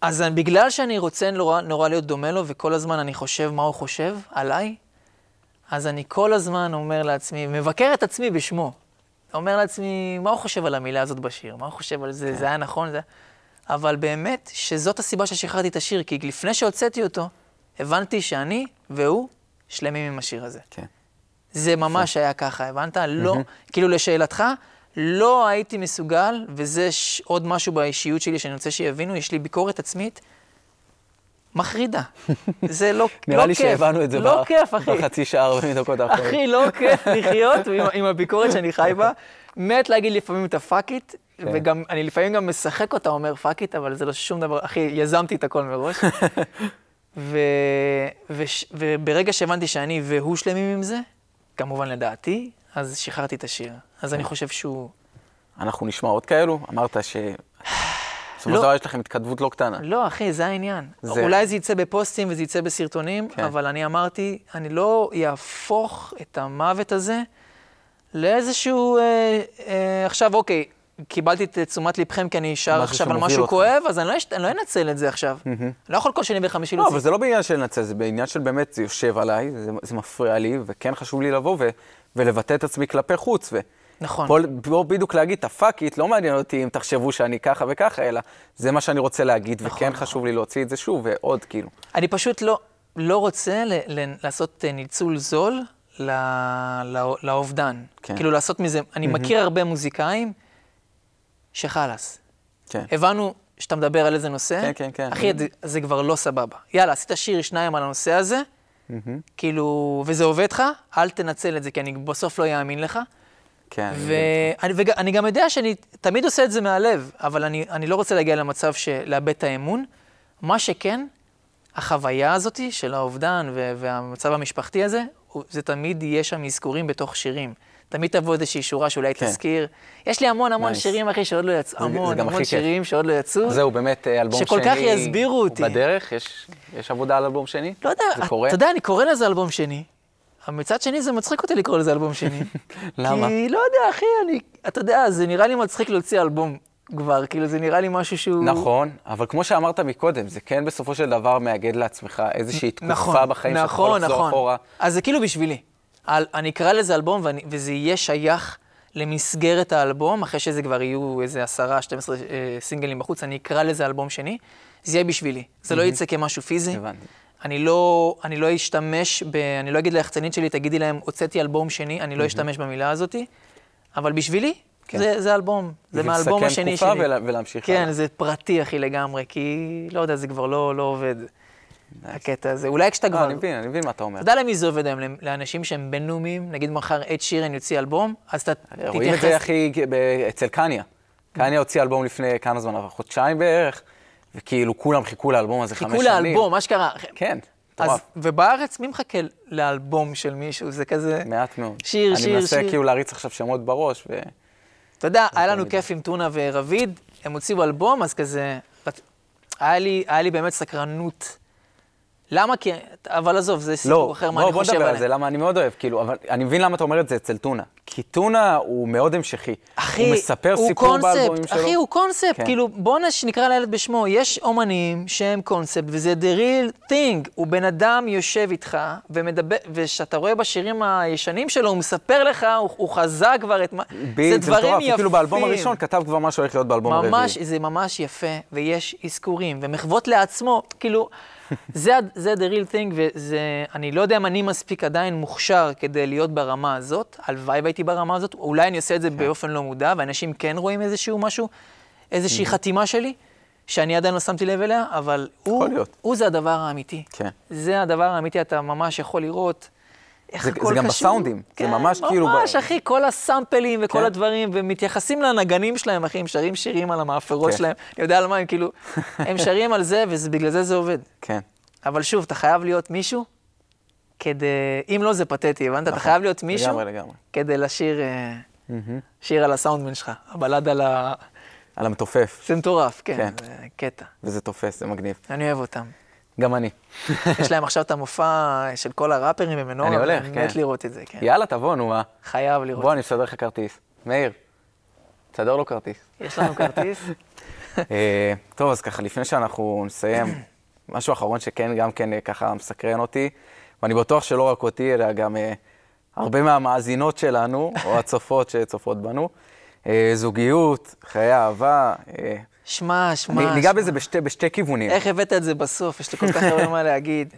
אז בגלל שאני רוצה נורא, נורא להיות דומה לו, וכל הזמן אני חושב מה הוא חושב עליי, אז אני כל הזמן אומר לעצמי, מבקר את עצמי בשמו. אומר לעצמי, מה הוא חושב על המילה הזאת בשיר? מה הוא חושב על זה? כן. זה היה נכון? זה... אבל באמת שזאת הסיבה ששחררתי את השיר, כי לפני שהוצאתי אותו, הבנתי שאני והוא שלמים עם השיר הזה. כן. זה ממש כן. היה ככה, הבנת? לא, כאילו לשאלתך, לא הייתי מסוגל, וזה עוד משהו באישיות שלי שאני רוצה שיבינו, יש לי ביקורת עצמית מחרידה. זה לא כיף. נראה לי שהבנו את זה בחצי שעה ומדקות האחרון. אחי, לא כיף לחיות עם הביקורת שאני חי בה. מת להגיד לפעמים את הפאקית, וגם, אני לפעמים גם משחק אותה, אומר פאקית, אבל זה לא שום דבר, אחי, יזמתי את הכל מראש. וברגע שהבנתי שאני והוא שלמים עם זה, כמובן לדעתי, אז שחררתי את השיר. אז אני חושב שהוא... אנחנו נשמע עוד כאלו? אמרת ש... זאת אומרת, יש לכם התכתבות לא קטנה. לא, אחי, זה העניין. אולי זה יצא בפוסטים וזה יצא בסרטונים, אבל אני אמרתי, אני לא יהפוך את המוות הזה לאיזשהו... עכשיו, אוקיי, קיבלתי את תשומת לבכם כי אני אשאר עכשיו על משהו כואב, אז אני לא אנצל את זה עכשיו. אני לא יכול כל שני וחמישי להוציא. לא, אבל זה לא בעניין של לנצל, זה בעניין של באמת, זה יושב עליי, זה מפריע לי, וכן חשוב לי לבוא ולבטא את עצמי כלפי חוץ, נכון. פה בדיוק להגיד, תפאקית, לא מעניין אותי אם תחשבו שאני ככה וככה, אלא זה מה שאני רוצה להגיד, נכון, וכן נכון. חשוב לי להוציא את זה שוב, ועוד כאילו. אני פשוט לא, לא רוצה ל, ל, לעשות ניצול זול ל, לא, לאובדן. כן. כאילו לעשות מזה, אני mm-hmm. מכיר הרבה מוזיקאים שחלס. כן. הבנו שאתה מדבר על איזה נושא, כן, כן, כן. אחי, mm-hmm. זה, זה כבר לא סבבה. יאללה, עשית שיר שניים על הנושא הזה, כאילו, וזה עובד לך, אל תנצל את זה, כי אני בסוף לא יאמין לך. כן. ואני גם יודע שאני תמיד עושה את זה מהלב, אבל אני לא רוצה להגיע למצב של לאבד את האמון. מה שכן, החוויה הזאת של האובדן והמצב המשפחתי הזה, זה תמיד יהיה שם אזכורים בתוך שירים. תמיד תבוא איזושהי שורה שאולי תזכיר. יש לי המון המון שירים, אחי, שעוד לא יצאו. המון המון שירים שעוד לא יצאו. זהו, באמת, אלבום שני... שכל כך יסבירו אותי. בדרך, יש עבודה על אלבום שני? לא יודע, אתה יודע, אני קורא לזה אלבום שני. מצד שני, זה מצחיק אותי לקרוא לזה אלבום שני. למה? כי לא יודע, אחי, אני... אתה יודע, זה נראה לי מצחיק להוציא אלבום כבר, כאילו זה נראה לי משהו שהוא... נכון, אבל כמו שאמרת מקודם, זה כן בסופו של דבר מאגד לעצמך איזושהי תקופה בחיים שאתה יכול לחזור אחורה. אז זה כאילו בשבילי. אני אקרא לזה אלבום, וזה יהיה שייך למסגרת האלבום, אחרי שזה כבר יהיו איזה עשרה, שתים עשרה סינגלים בחוץ, אני אקרא לזה אלבום שני, זה יהיה בשבילי. זה לא יצא כמשהו פיזי. הבנתי. אני לא, אני לא אשתמש, ב, אני לא אגיד ליחצנית שלי, תגידי להם, הוצאתי אלבום שני, אני לא אשתמש במילה הזאת, אבל בשבילי, כן. זה, זה אלבום, זה מהאלבום השני שלי. ולה, ולהמשיך כן, הלאה. זה פרטי אחי לגמרי, כי לא יודע, זה כבר לא, לא עובד. הקטע הזה, אולי כשאתה כבר... אני מבין, אני מבין מה אתה אומר. אתה יודע למי זה עובד היום, לאנשים שהם בינלאומיים, נגיד מחר את שירן יוציא אלבום, אז אתה תתייחס... רואים את זה הכי אצל קניה. קניה הוציא אלבום לפני כמה זמן, חודשיים בערך, וכאילו כולם חיכו לאלבום הזה חמש שנים. חיכו לאלבום, מה שקרה. כן, טוב. ובארץ מי מחכה לאלבום של מישהו? זה כזה... מעט מאוד. שיר, שיר, שיר. אני מנסה כאילו להריץ עכשיו שמות בראש ו... אתה יודע, היה לנו כיף עם טונה ורביד, הם הוציאו אלבום, אז כזה... היה לי באמת סקרנות. למה? כי... אבל עזוב, זה סיפור אחר מה אני חושב עליהם. לא, בוא נדבר על זה, למה אני מאוד אוהב, כאילו, אבל אני מבין למה אתה אומר את זה אצל טונה. כי טונה הוא מאוד המשכי. הוא מספר סיפור באלבומים שלו. אחי, הוא קונספט, כאילו, בוא נקרא לילד בשמו, יש אומנים שהם קונספט, וזה the real thing. הוא בן אדם יושב איתך, ושאתה רואה בשירים הישנים שלו, הוא מספר לך, הוא חזק כבר את מה... זה דברים יפים. כאילו, באלבום הראשון כתב כבר מה שהולך להיות באלבום הרביעי. זה ממש יפה, ויש אזכורים, ומחוות לעצמו, כאילו... זה, זה the real thing, וזה, אני לא יודע אם אני מספיק עדיין מוכשר כדי להיות ברמה הזאת, הלוואי והייתי ברמה הזאת, אולי אני עושה את זה באופן לא מודע, ואנשים כן רואים איזשהו משהו, איזושהי חתימה שלי, שאני עדיין לא שמתי לב אליה, אבל הוא, הוא זה הדבר האמיתי. כן. זה הדבר האמיתי, אתה ממש יכול לראות איך הכל קשור. זה גם בסאונדים, זה ממש כאילו... ממש, אחי, כל הסאמפלים וכל הדברים, ומתייחסים לנגנים שלהם, אחי, הם שרים שירים על המאפרות שלהם, אני יודע על מה, הם כאילו, הם שרים על זה, ובגלל זה זה עובד. כן. אבל שוב, אתה חייב להיות מישהו כדי... אם לא, זה פתטי, הבנת? אתה חייב להיות מישהו... לגמרי, לגמרי. כדי לשיר... שיר על הסאונדמן שלך, הבלד על ה... על המתופף. זה מטורף, כן, זה קטע. וזה תופס, זה מגניב. אני אוהב אותם. גם אני. יש להם עכשיו את המופע של כל הראפרים במנורה. אני הולך, כן. מת לראות את זה, כן. יאללה, תבוא, נו מה. חייב לראות. בוא, אני מסדר לך כרטיס. מאיר, תסדר לו כרטיס. יש לנו כרטיס? טוב, אז ככה, לפני שאנחנו נסיים, משהו אחרון שכן, גם כן ככה מסקרן אותי, ואני בטוח שלא רק אותי, אלא גם הרבה מהמאזינות שלנו, או הצופות שצופות בנו, זוגיות, חיי אהבה, שמע, שמע. ניגע בזה בשתי, בשתי כיוונים. איך הבאת את זה בסוף? יש לי כל כך הרבה מה להגיד.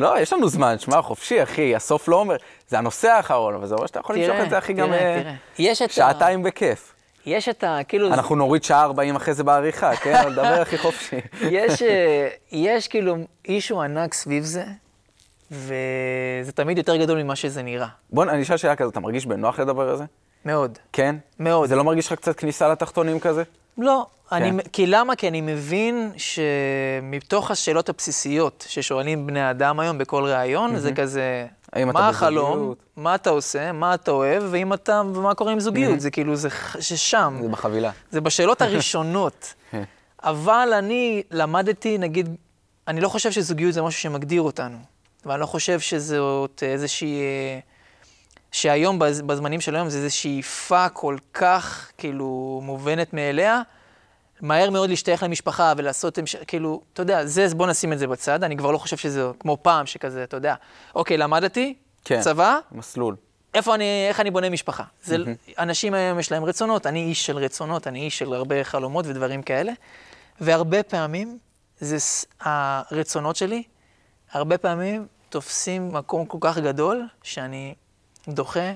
לא, יש לנו זמן, שמע, חופשי, אחי, הסוף לא אומר. זה הנושא האחרון, אבל זה אומר שאתה יכול למשוך את זה, אחי, גם שעתיים בכיף. יש את ה... אנחנו נוריד שעה ארבעים אחרי זה בעריכה, כן? אבל דבר הכי חופשי. יש כאילו אישו ענק סביב זה, וזה תמיד יותר גדול ממה שזה נראה. בוא, אני אשאל שאלה כזאת, אתה מרגיש בנוח לדבר הזה? מאוד. כן? מאוד. זה לא מרגיש לך קצת כניסה לתחתונים כזה? לא, אני, כי למה? כי אני מבין שמתוך השאלות הבסיסיות ששואלים בני אדם היום בכל רעיון, זה כזה, מה החלום, מה אתה עושה, מה אתה אוהב, ואם אתה, ומה קורה עם זוגיות, זה כאילו, זה ששם. זה בחבילה. זה בשאלות הראשונות. אבל אני למדתי, נגיד, אני לא חושב שזוגיות זה משהו שמגדיר אותנו, ואני לא חושב שזאת איזושהי... שהיום, בזמנים של היום, זה איזו שאיפה כל כך, כאילו, מובנת מאליה, מהר מאוד להשתייך למשפחה ולעשות, כאילו, אתה יודע, זה, בוא נשים את זה בצד, אני כבר לא חושב שזה כמו פעם שכזה, אתה יודע, אוקיי, למדתי, צבא, מסלול. איפה אני, איך אני בונה משפחה? זה, אנשים היום יש להם רצונות, אני איש של רצונות, אני איש של הרבה חלומות ודברים כאלה, והרבה פעמים, זה הרצונות שלי, הרבה פעמים תופסים מקום כל כך גדול, שאני... דוחה,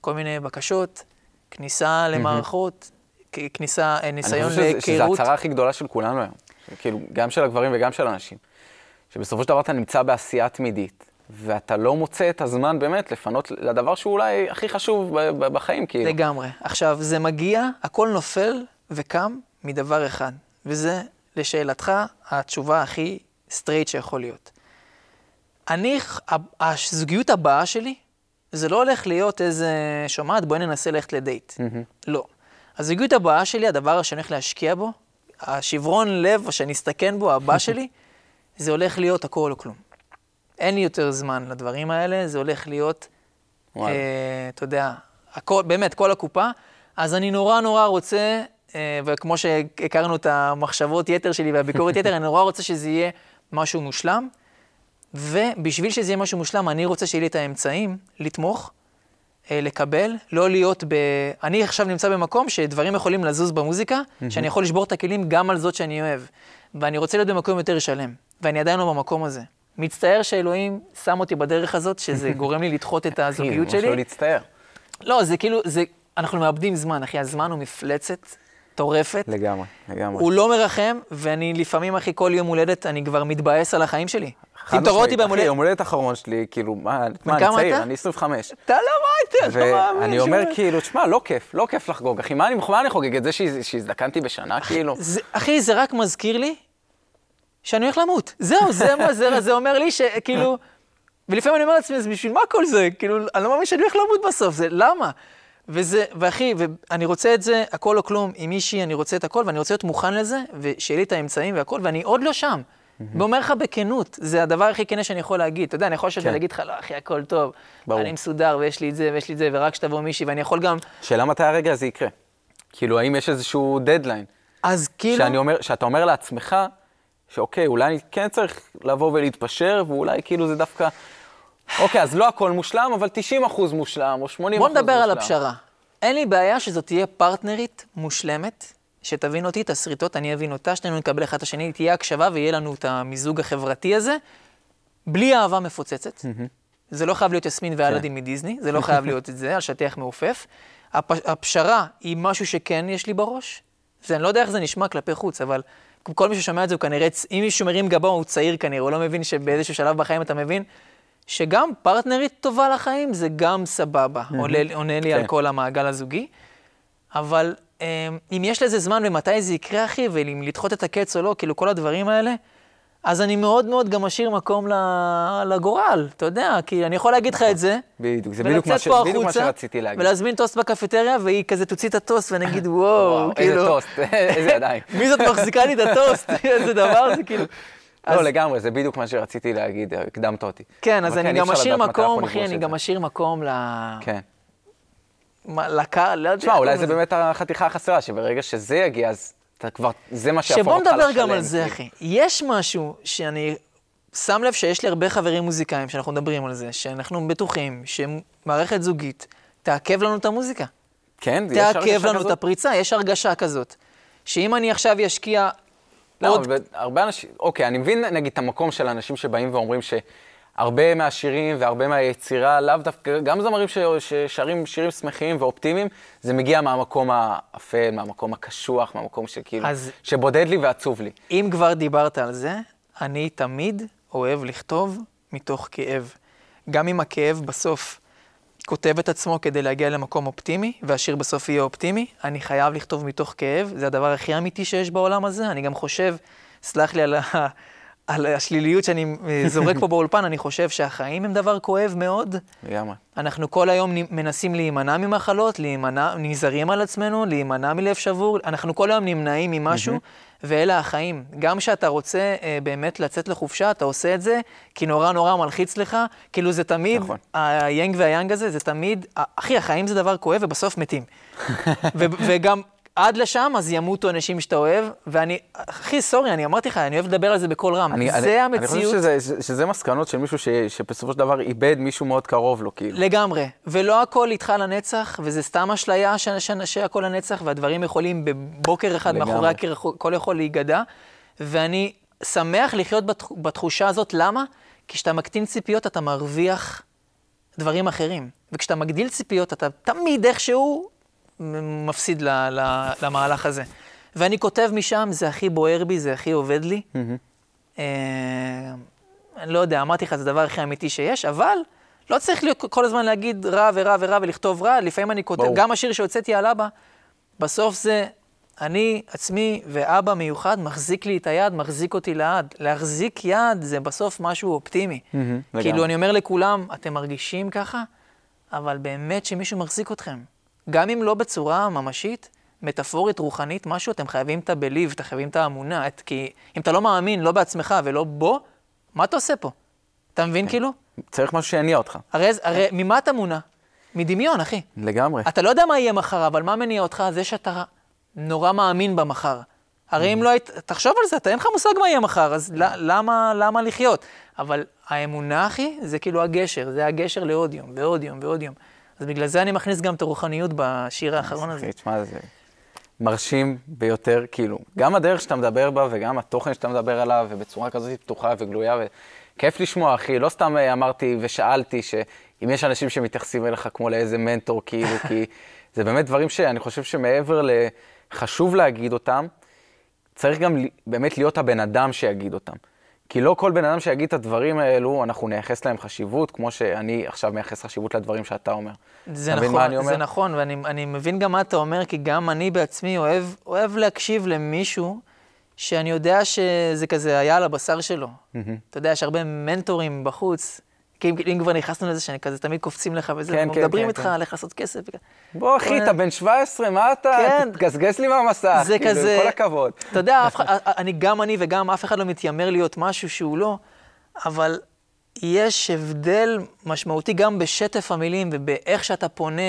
כל מיני בקשות, כניסה למערכות, כניסה, ניסיון להיכרות. אני חושב שזו הצרה הכי גדולה של כולנו היום, כאילו גם של הגברים וגם של הנשים, שבסופו של דבר אתה נמצא בעשייה תמידית, ואתה לא מוצא את הזמן באמת לפנות לדבר שהוא אולי הכי חשוב בחיים, כאילו. לגמרי. עכשיו, זה מגיע, הכל נופל וקם מדבר אחד, וזה לשאלתך התשובה הכי סטרייט שיכול להיות. אני, הזוגיות הבאה שלי, זה לא הולך להיות איזה שומעת, בואי ננסה ללכת לדייט. לא. הזוגיות הבאה שלי, הדבר שאני הולך להשקיע בו, השברון לב שאני אסתכן בו, הבא שלי, זה הולך להיות הכל או כלום. אין לי יותר זמן לדברים האלה, זה הולך להיות, אתה יודע, באמת, כל הקופה. אז אני נורא נורא רוצה, וכמו שהכרנו את המחשבות יתר שלי והביקורת יתר, אני נורא רוצה שזה יהיה משהו מושלם, ובשביל שזה יהיה משהו מושלם, אני רוצה שיהיה לי את האמצעים לתמוך לקבל, לא להיות ב... אני עכשיו נמצא במקום שדברים יכולים לזוז במוזיקה, שאני יכול לשבור את הכלים גם על זאת שאני אוהב. ואני רוצה להיות במקום יותר שלם, ואני עדיין לא במקום הזה. מצטער שאלוהים שם אותי בדרך הזאת, שזה גורם לי לדחות את הזוגיות שלי. לא להצטער. לא, זה כאילו, זה... אנחנו מאבדים זמן, אחי, הזמן הוא מפלצת, טורפת. לגמרי, לגמרי. הוא לא מרחם, ואני לפעמים, אחי, כל יום הולדת, אני כבר מתבאס על החיים שלי. אם תראו אותי במולדת... יום הולדת האחרון שלי, כאילו, מה, אני צעיר, אני עשרים וחמש. אתה לא ראית, אתה מאמין. ואני אומר, כאילו, תשמע, לא כיף, לא כיף לחגוג. אחי, מה אני חוגג את זה שהזדקנתי בשנה, כאילו? אחי, זה רק מזכיר לי שאני הולך למות. זהו, זה מה, זה אומר לי שכאילו... ולפעמים אני אומר לעצמי, אז בשביל מה כל זה? כאילו, אני לא מאמין שאני הולך למות בסוף, זה למה? וזה, ואחי, ואני רוצה את זה, הכל או כלום, עם מישהי, אני רוצה את הכל, ואני רוצה להיות מוכן לזה, ושיהיה לי את האמצעים והכל, ואני עוד לא שם. ואומר לך בכנות, זה הדבר הכי כנה שאני יכול להגיד. אתה יודע, אני יכול שאתה להגיד לך, לא, אחי, הכל טוב. אני מסודר, ויש לי את זה, ויש לי את זה, ורק שתבוא מישהי, ואני יכול גם... שאלה מתי הרגע הזה יקרה? כאילו, האם יש איזשהו דדליין? אז כאילו... שאני אומר, שאתה אומר לעצמך, שאוקיי, אולי אני כן צריך לבוא ולהתפשר, ואולי כאילו זה דווקא... אוקיי, אז לא הכל מושלם, אבל תשעים אחוז מושלם, או שמונים אחוז מושלם. בוא נדבר על הפשרה. אין לי בעיה שזאת תהיה פרטנרית מושלמת, שתבין אותי את הסריטות, אני אבין אותה, שנינו נקבל אחד השני, תהיה הקשבה ויהיה לנו את המיזוג החברתי הזה, בלי אהבה מפוצצת. זה לא חייב להיות יסמין והילדים מדיזני, זה לא חייב להיות את זה, על שטיח מעופף. הפשרה היא משהו שכן יש לי בראש. אני לא יודע איך זה נשמע כלפי חוץ, אבל כל מי ששומע את זה, כנראה, אם מישהו מרים גבו, הוא צעיר כנראה, הוא לא מבין שבאיזשהו שלב בחיים אתה מבין שגם פרטנרית טובה לחיים זה גם סבבה, עונה לי על כל המעגל הזוגי, אבל אם יש לזה זמן ומתי זה יקרה, אחי, ואם לדחות את הקץ או לא, כאילו כל הדברים האלה, אז אני מאוד מאוד גם אשאיר מקום לגורל, אתה יודע, כי אני יכול להגיד לך את זה, ולצאת פה החוצה, ולהזמין טוסט בקפיטריה, והיא כזה תוציא את הטוסט ונגיד, וואו, איזה טוסט, איזה ידיים. מי זאת מחזיקה לי את הטוסט, איזה דבר, זה כאילו... לא, לגמרי, זה בדיוק מה שרציתי להגיד, הקדמת אותי. כן, אז אני גם אשאיר מקום, אחי, אני גם אשאיר מקום ל... כן. לקהל... תשמע, אולי זה באמת החתיכה החסרה, שברגע שזה יגיע, אז אתה כבר... זה מה שיפור אותך לשלם. שבוא נדבר גם על זה, אחי. יש משהו שאני שם לב שיש לי הרבה חברים מוזיקאים, שאנחנו מדברים על זה, שאנחנו בטוחים שמערכת זוגית תעכב לנו את המוזיקה. כן, יש הרגשה כזאת? תעכב לנו את הפריצה, יש הרגשה כזאת. שאם אני עכשיו אשקיע... הרבה אנשים, אוקיי, אני מבין נגיד את המקום של האנשים שבאים ואומרים שהרבה מהשירים והרבה מהיצירה, לאו דווקא, גם זמרים ששרים שירים שמחיים ואופטימיים, זה מגיע מהמקום האפל, מהמקום הקשוח, מהמקום שכאילו, שבודד לי ועצוב לי. אם כבר דיברת על זה, אני תמיד אוהב לכתוב מתוך כאב. גם אם הכאב בסוף כותב את עצמו כדי להגיע למקום אופטימי, והשיר בסוף יהיה אופטימי, אני חייב לכתוב מתוך כאב, זה הדבר הכי אמיתי שיש בעולם הזה, אני גם חושב, סלח לי על, ה, על השליליות שאני זורק פה באולפן, אני חושב שהחיים הם דבר כואב מאוד. ימה. אנחנו כל היום מנסים להימנע ממחלות, להימנע, נזרים על עצמנו, להימנע מלב שבור, אנחנו כל היום נמנעים ממשהו, ואלה החיים. גם שאתה רוצה uh, באמת לצאת לחופשה, אתה עושה את זה, כי נורא נורא מלחיץ לך, כאילו זה תמיד, נכון. היאנג והיאנג הזה, זה תמיד, אחי, החיים זה דבר כואב ובסוף מתים. ו- וגם עד לשם, אז ימותו אנשים שאתה אוהב, ואני, אחי, סורי, אני אמרתי לך, אני אוהב לדבר על זה בכל רם. אני, זה אני, המציאות. אני חושב שזה, שזה מסקנות של מישהו ש, שבסופו של דבר איבד מישהו מאוד קרוב לו, כאילו. לגמרי. ולא הכל איתך לנצח, וזה סתם אשליה שהכל לנצח, והדברים יכולים בבוקר אחד לגמרי. מאחורי הכל יכול להיגדע, ואני שמח לחיות בתח, בתחושה הזאת. למה? כי כשאתה מקטין ציפיות, אתה מרוויח דברים אחרים. וכשאתה מגדיל ציפיות, אתה תמיד איכשהו... מפסיד למהלך הזה. ואני כותב משם, זה הכי בוער בי, זה הכי עובד לי. אני לא יודע, אמרתי לך, זה הדבר הכי אמיתי שיש, אבל לא צריך כל הזמן להגיד רע ורע ורע ולכתוב רע, לפעמים אני כותב, גם השיר שהוצאתי על אבא, בסוף זה, אני עצמי ואבא מיוחד מחזיק לי את היד, מחזיק אותי לעד. להחזיק יד זה בסוף משהו אופטימי. כאילו אני אומר לכולם, אתם מרגישים ככה, אבל באמת שמישהו מחזיק אתכם. גם אם לא בצורה ממשית, מטאפורית, רוחנית, משהו, אתם חייבים את הבליב, אתם חייבים את האמונה, את, כי אם אתה לא מאמין, לא בעצמך ולא בו, מה אתה עושה פה? אתה מבין כאילו? צריך משהו שיניע אותך. הרי, הרי ממה אתה מונע? מדמיון, אחי. לגמרי. אתה לא יודע מה יהיה מחר, אבל מה מניע אותך? זה שאתה נורא מאמין במחר. הרי אם לא היית, תחשוב על זה, אתה אין לך מושג מה יהיה מחר, אז למה, למה לחיות? אבל האמונה, אחי, זה כאילו הגשר, זה הגשר לעוד יום, ועוד יום, ועוד יום. אז בגלל זה אני מכניס גם את הרוחניות בשיר האחרון הזה. תשמע, זה מרשים ביותר, כאילו, גם הדרך שאתה מדבר בה וגם התוכן שאתה מדבר עליו, ובצורה כזאת פתוחה וגלויה, וכיף לשמוע, אחי. לא סתם אמרתי ושאלתי שאם יש אנשים שמתייחסים אליך כמו לאיזה מנטור, כאילו, כי זה באמת דברים שאני חושב שמעבר לחשוב להגיד אותם, צריך גם באמת להיות הבן אדם שיגיד אותם. כי לא כל בן אדם שיגיד את הדברים האלו, אנחנו נייחס להם חשיבות, כמו שאני עכשיו מייחס חשיבות לדברים שאתה אומר. זה נכון, זה נכון, ואני מבין גם מה אתה אומר, כי גם אני בעצמי אוהב, אוהב להקשיב למישהו שאני יודע שזה כזה היה על הבשר שלו. אתה יודע, יש הרבה מנטורים בחוץ, כי אם כבר נכנסנו לזה שאני כזה תמיד קופצים לך וזה, מדברים איתך עליך לעשות כסף. בוא אחי, אתה בן שבע עשרה, מה אתה? תגסגס לי מהמסך, כל הכבוד. אתה יודע, גם אני וגם אף אחד לא מתיימר להיות משהו שהוא לא, אבל יש הבדל משמעותי גם בשטף המילים ובאיך שאתה פונה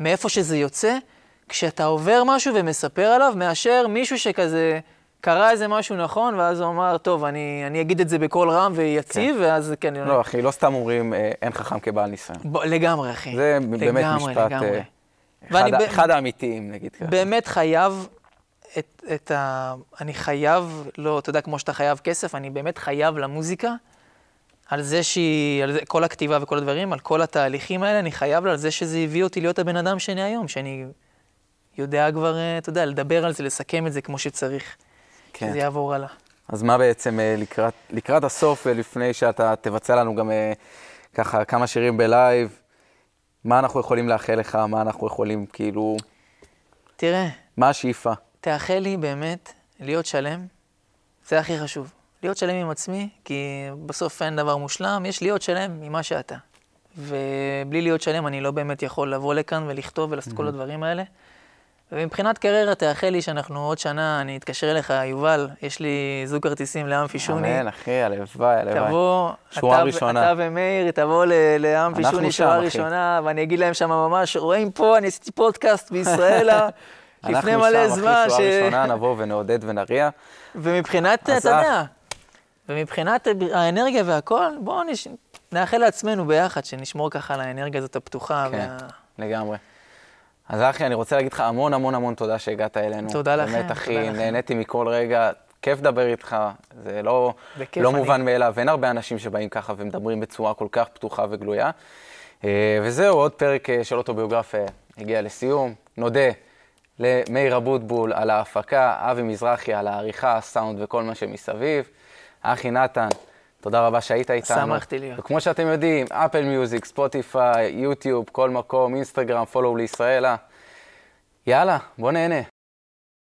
ומאיפה שזה יוצא, כשאתה עובר משהו ומספר עליו, מאשר מישהו שכזה... קרה איזה משהו נכון, ואז הוא אמר, טוב, אני, אני אגיד את זה בקול רם ויציב, כן. ואז כן... לא, אני... אחי, לא סתם אומרים, אין חכם כבעל ניסיון. ב... לגמרי, אחי. זה לגמרי, באמת משפט לגמרי. אחד, ב... אחד האמיתיים, נגיד ככה. באמת חייב את, את ה... אני חייב, לא, אתה יודע, כמו שאתה חייב כסף, אני באמת חייב למוזיקה, על זה שהיא, על זה, כל הכתיבה וכל הדברים, על כל התהליכים האלה, אני חייב לה, על זה שזה הביא אותי להיות הבן אדם שאני היום, שאני יודע כבר, אתה יודע, לדבר על זה, לסכם את זה כמו שצריך. כן. זה יעבור הלאה. אז מה בעצם לקראת, לקראת הסוף, לפני שאתה תבצע לנו גם ככה כמה שירים בלייב, מה אנחנו יכולים לאחל לך, מה אנחנו יכולים כאילו... תראה. מה השאיפה? תאחל לי באמת להיות שלם, זה הכי חשוב. להיות שלם עם עצמי, כי בסוף אין דבר מושלם, יש להיות שלם ממה שאתה. ובלי להיות שלם אני לא באמת יכול לבוא לכאן ולכתוב ולעשות mm-hmm. כל הדברים האלה. ומבחינת קריירה, תאחל לי שאנחנו עוד שנה, אני אתקשר אליך, יובל, יש לי זוג כרטיסים לאמפי שוני. אמן, אחי, הלוואי, הלוואי. תבוא, אתה, אתה ומאיר, תבוא לאמפי שוני שורה ראשונה, ואני אגיד להם שם ממש, רואים פה, אני עשיתי פודקאסט בישראלה, לפני מלא זמן. אנחנו שם, אחי, שורה ראשונה, נבוא ונעודד ונריע. ומבחינת, אתה יודע, ומבחינת האנרגיה והכל, בואו נאחל לעצמנו ביחד, שנשמור ככה על האנרגיה הזאת הפתוחה. כן, לגמרי. אז אחי, אני רוצה להגיד לך המון המון המון תודה שהגעת אלינו. תודה לכם. באמת, אחי, נהניתי מכל רגע. כיף לדבר איתך, זה לא, לא מובן מאליו. אין הרבה אנשים שבאים ככה ומדברים בצורה כל כך פתוחה וגלויה. וזהו, עוד פרק של אוטוביוגרפיה הגיע לסיום. נודה למאיר אבוטבול על ההפקה, אבי מזרחי על העריכה, הסאונד וכל מה שמסביב. אחי נתן, תודה רבה שהיית איתנו. שמחתי להיות. וכמו שאתם יודעים, אפל מיוזיק, ספוטיפיי, יוטיוב, כל מקום, אינסטגרם, פולו לישראלה. יאללה, בוא נהנה.